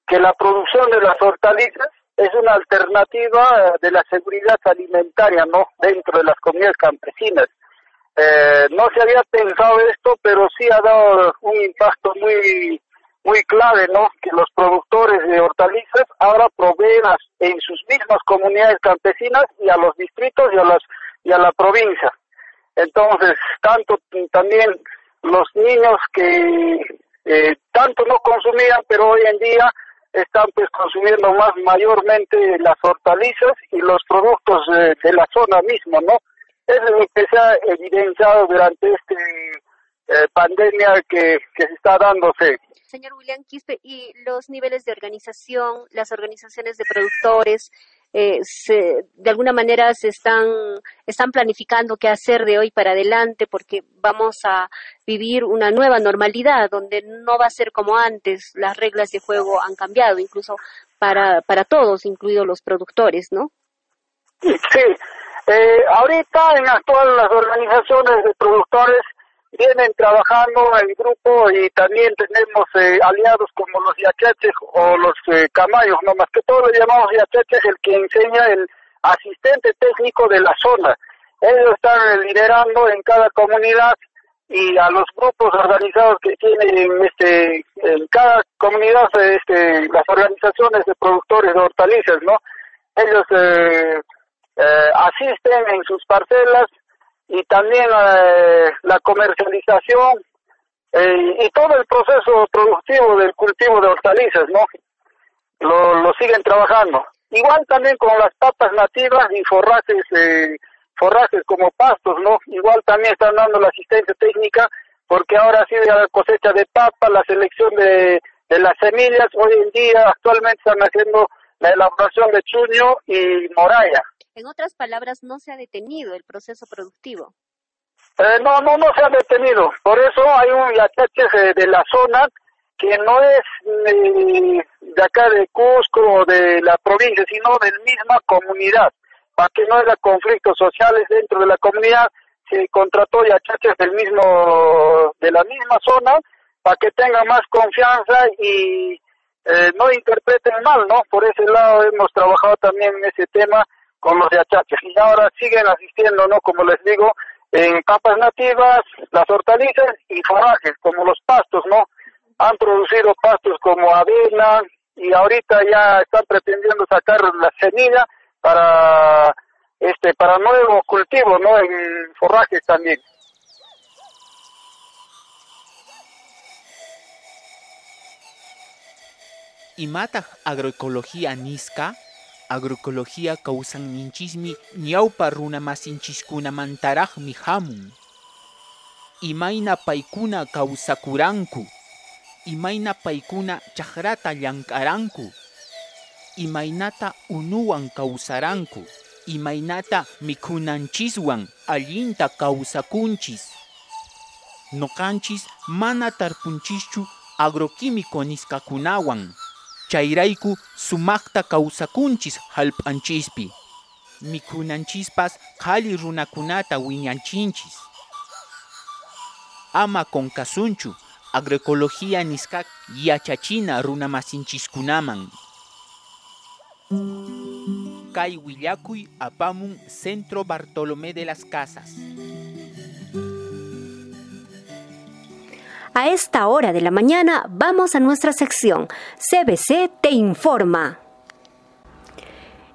que la producción de las hortalizas es una alternativa de la seguridad alimentaria, ¿no?, dentro de las comunidades campesinas. No se había pensado esto, pero sí ha dado un impacto muy clave, ¿no?, que los productores de hortalizas ahora proveen en sus mismas comunidades campesinas y a los distritos y a la provincia. Entonces, tanto también los niños que tanto no consumían, pero hoy en día están pues consumiendo mayormente las hortalizas y los productos de la zona mismo, ¿no? Eso es lo que se ha evidenciado durante esta pandemia que se está dándose. Señor William Quispe, ¿y los niveles de organización, las organizaciones de productores, de alguna manera se están planificando qué hacer de hoy para adelante, porque vamos a vivir una nueva normalidad donde no va a ser como antes, las reglas de juego han cambiado, incluso para todos, incluidos los productores, ¿no? Sí, ahorita en actual las organizaciones de productores Vienen trabajando el grupo y también tenemos aliados como los yachaches o los camayos, no más que todo lo llamamos yachaches, el que enseña el asistente técnico de la zona. Ellos están liderando en cada comunidad y a los grupos organizados que tienen en cada comunidad las organizaciones de productores de hortalizas, ¿no? Ellos asisten en sus parcelas y también la comercialización y todo el proceso productivo del cultivo de hortalizas, ¿no? Lo siguen trabajando. Igual también con las papas nativas y forrajes como pastos, ¿no? Igual también están dando la asistencia técnica porque ahora sí la cosecha de papa, la selección de las semillas, hoy en día actualmente están haciendo la elaboración de chuño y moraya. En otras palabras, no se ha detenido el proceso productivo. No se ha detenido. Por eso hay un yachache de la zona que no es de acá de Cusco o de la provincia, sino de la misma comunidad. Para que no haya conflictos sociales dentro de la comunidad, se contrató yachaches de la misma zona para que tengan más confianza y no interpreten mal, ¿no? Por ese lado hemos trabajado también en ese tema con los yachaches, y ahora siguen asistiendo, ¿no? Como les digo, en papas nativas, las hortalizas y forrajes, como los pastos, ¿no? Han producido pastos como avena, y ahorita ya están pretendiendo sacar la semilla para nuevos cultivos, ¿no? En forrajes también. Y mata agroecología nisca, agroecología causan ninchismi ñaupa runa masinchiskuna mantaraj mihamun. Imayna paikuna causakuranku, imayna paikuna chahrata llankaranku, imaynata unuwan causaranku, imaynata mikunanchizwan allinta causakunchis. Nokanchis mana tarpunchischu agroquímico niskakunawan. Chayraiku sumakta causakunchis halpanchispi. Mikunanchizpas khali runakunata wiñanchinchis. Ama konkasunchu agroecología niskak yachachina runamasinchizkunaman. Kay Willacuy apamun Centro Bartolomé de las Casas. A esta hora de la mañana vamos a nuestra sección CBC te informa.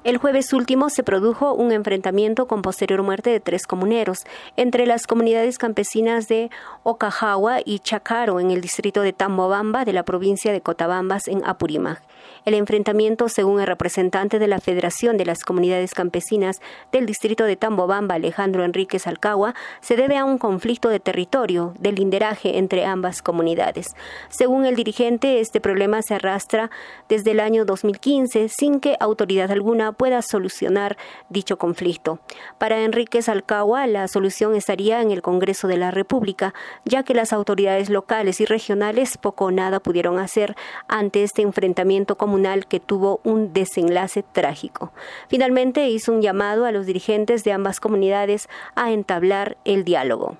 El jueves último se produjo un enfrentamiento con posterior muerte de 3 comuneros entre las comunidades campesinas de Ocajawa y Chacaro en el distrito de Tambobamba de la provincia de Cotabambas en Apurímac. El enfrentamiento, según el representante de la Federación de las Comunidades Campesinas del distrito de Tambobamba, Alejandro Enríquez Alcawa, se debe a un conflicto de territorio, de linderaje entre ambas comunidades. Según el dirigente, este problema se arrastra desde el año 2015 sin que autoridad alguna pueda solucionar dicho conflicto. Para Enríquez Alcawa, la solución estaría en el Congreso de la República, ya que las autoridades locales y regionales poco o nada pudieron hacer ante este enfrentamiento comunal que tuvo un desenlace trágico. Finalmente hizo un llamado a los dirigentes de ambas comunidades a entablar el diálogo.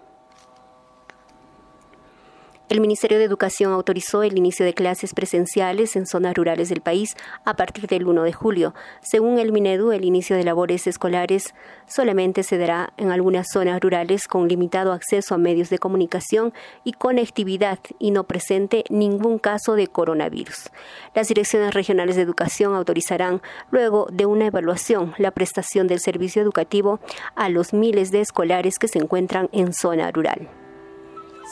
El Ministerio de Educación autorizó el inicio de clases presenciales en zonas rurales del país a partir del 1 de julio. Según el Minedu, el inicio de labores escolares solamente se dará en algunas zonas rurales con limitado acceso a medios de comunicación y conectividad y no presente ningún caso de coronavirus. Las direcciones regionales de educación autorizarán, luego de una evaluación, la prestación del servicio educativo a los miles de escolares que se encuentran en zona rural.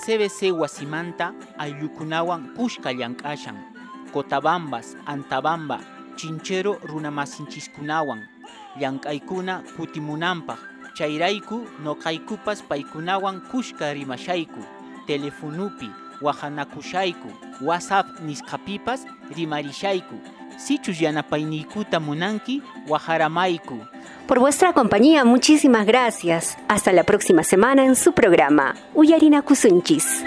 CBC Huasimanta, Ayukunawan, Pushkalyankashan, Cotabambas, Antabamba, Chinchero, Runamasinchizkunawan, Llankaykuna, Kutimunampaj, Chayraiku, Noqaykupas, Paikunawan, Kushkarimashayku, Telefonupi, Wahanakushayku, WhatsApp Niskapipas, Rimarishayku, Sichusyanapaynikkuta Munanki, Waharamayku. Por vuestra compañía, muchísimas gracias. Hasta la próxima semana en su programa Uyarina Kusunchis.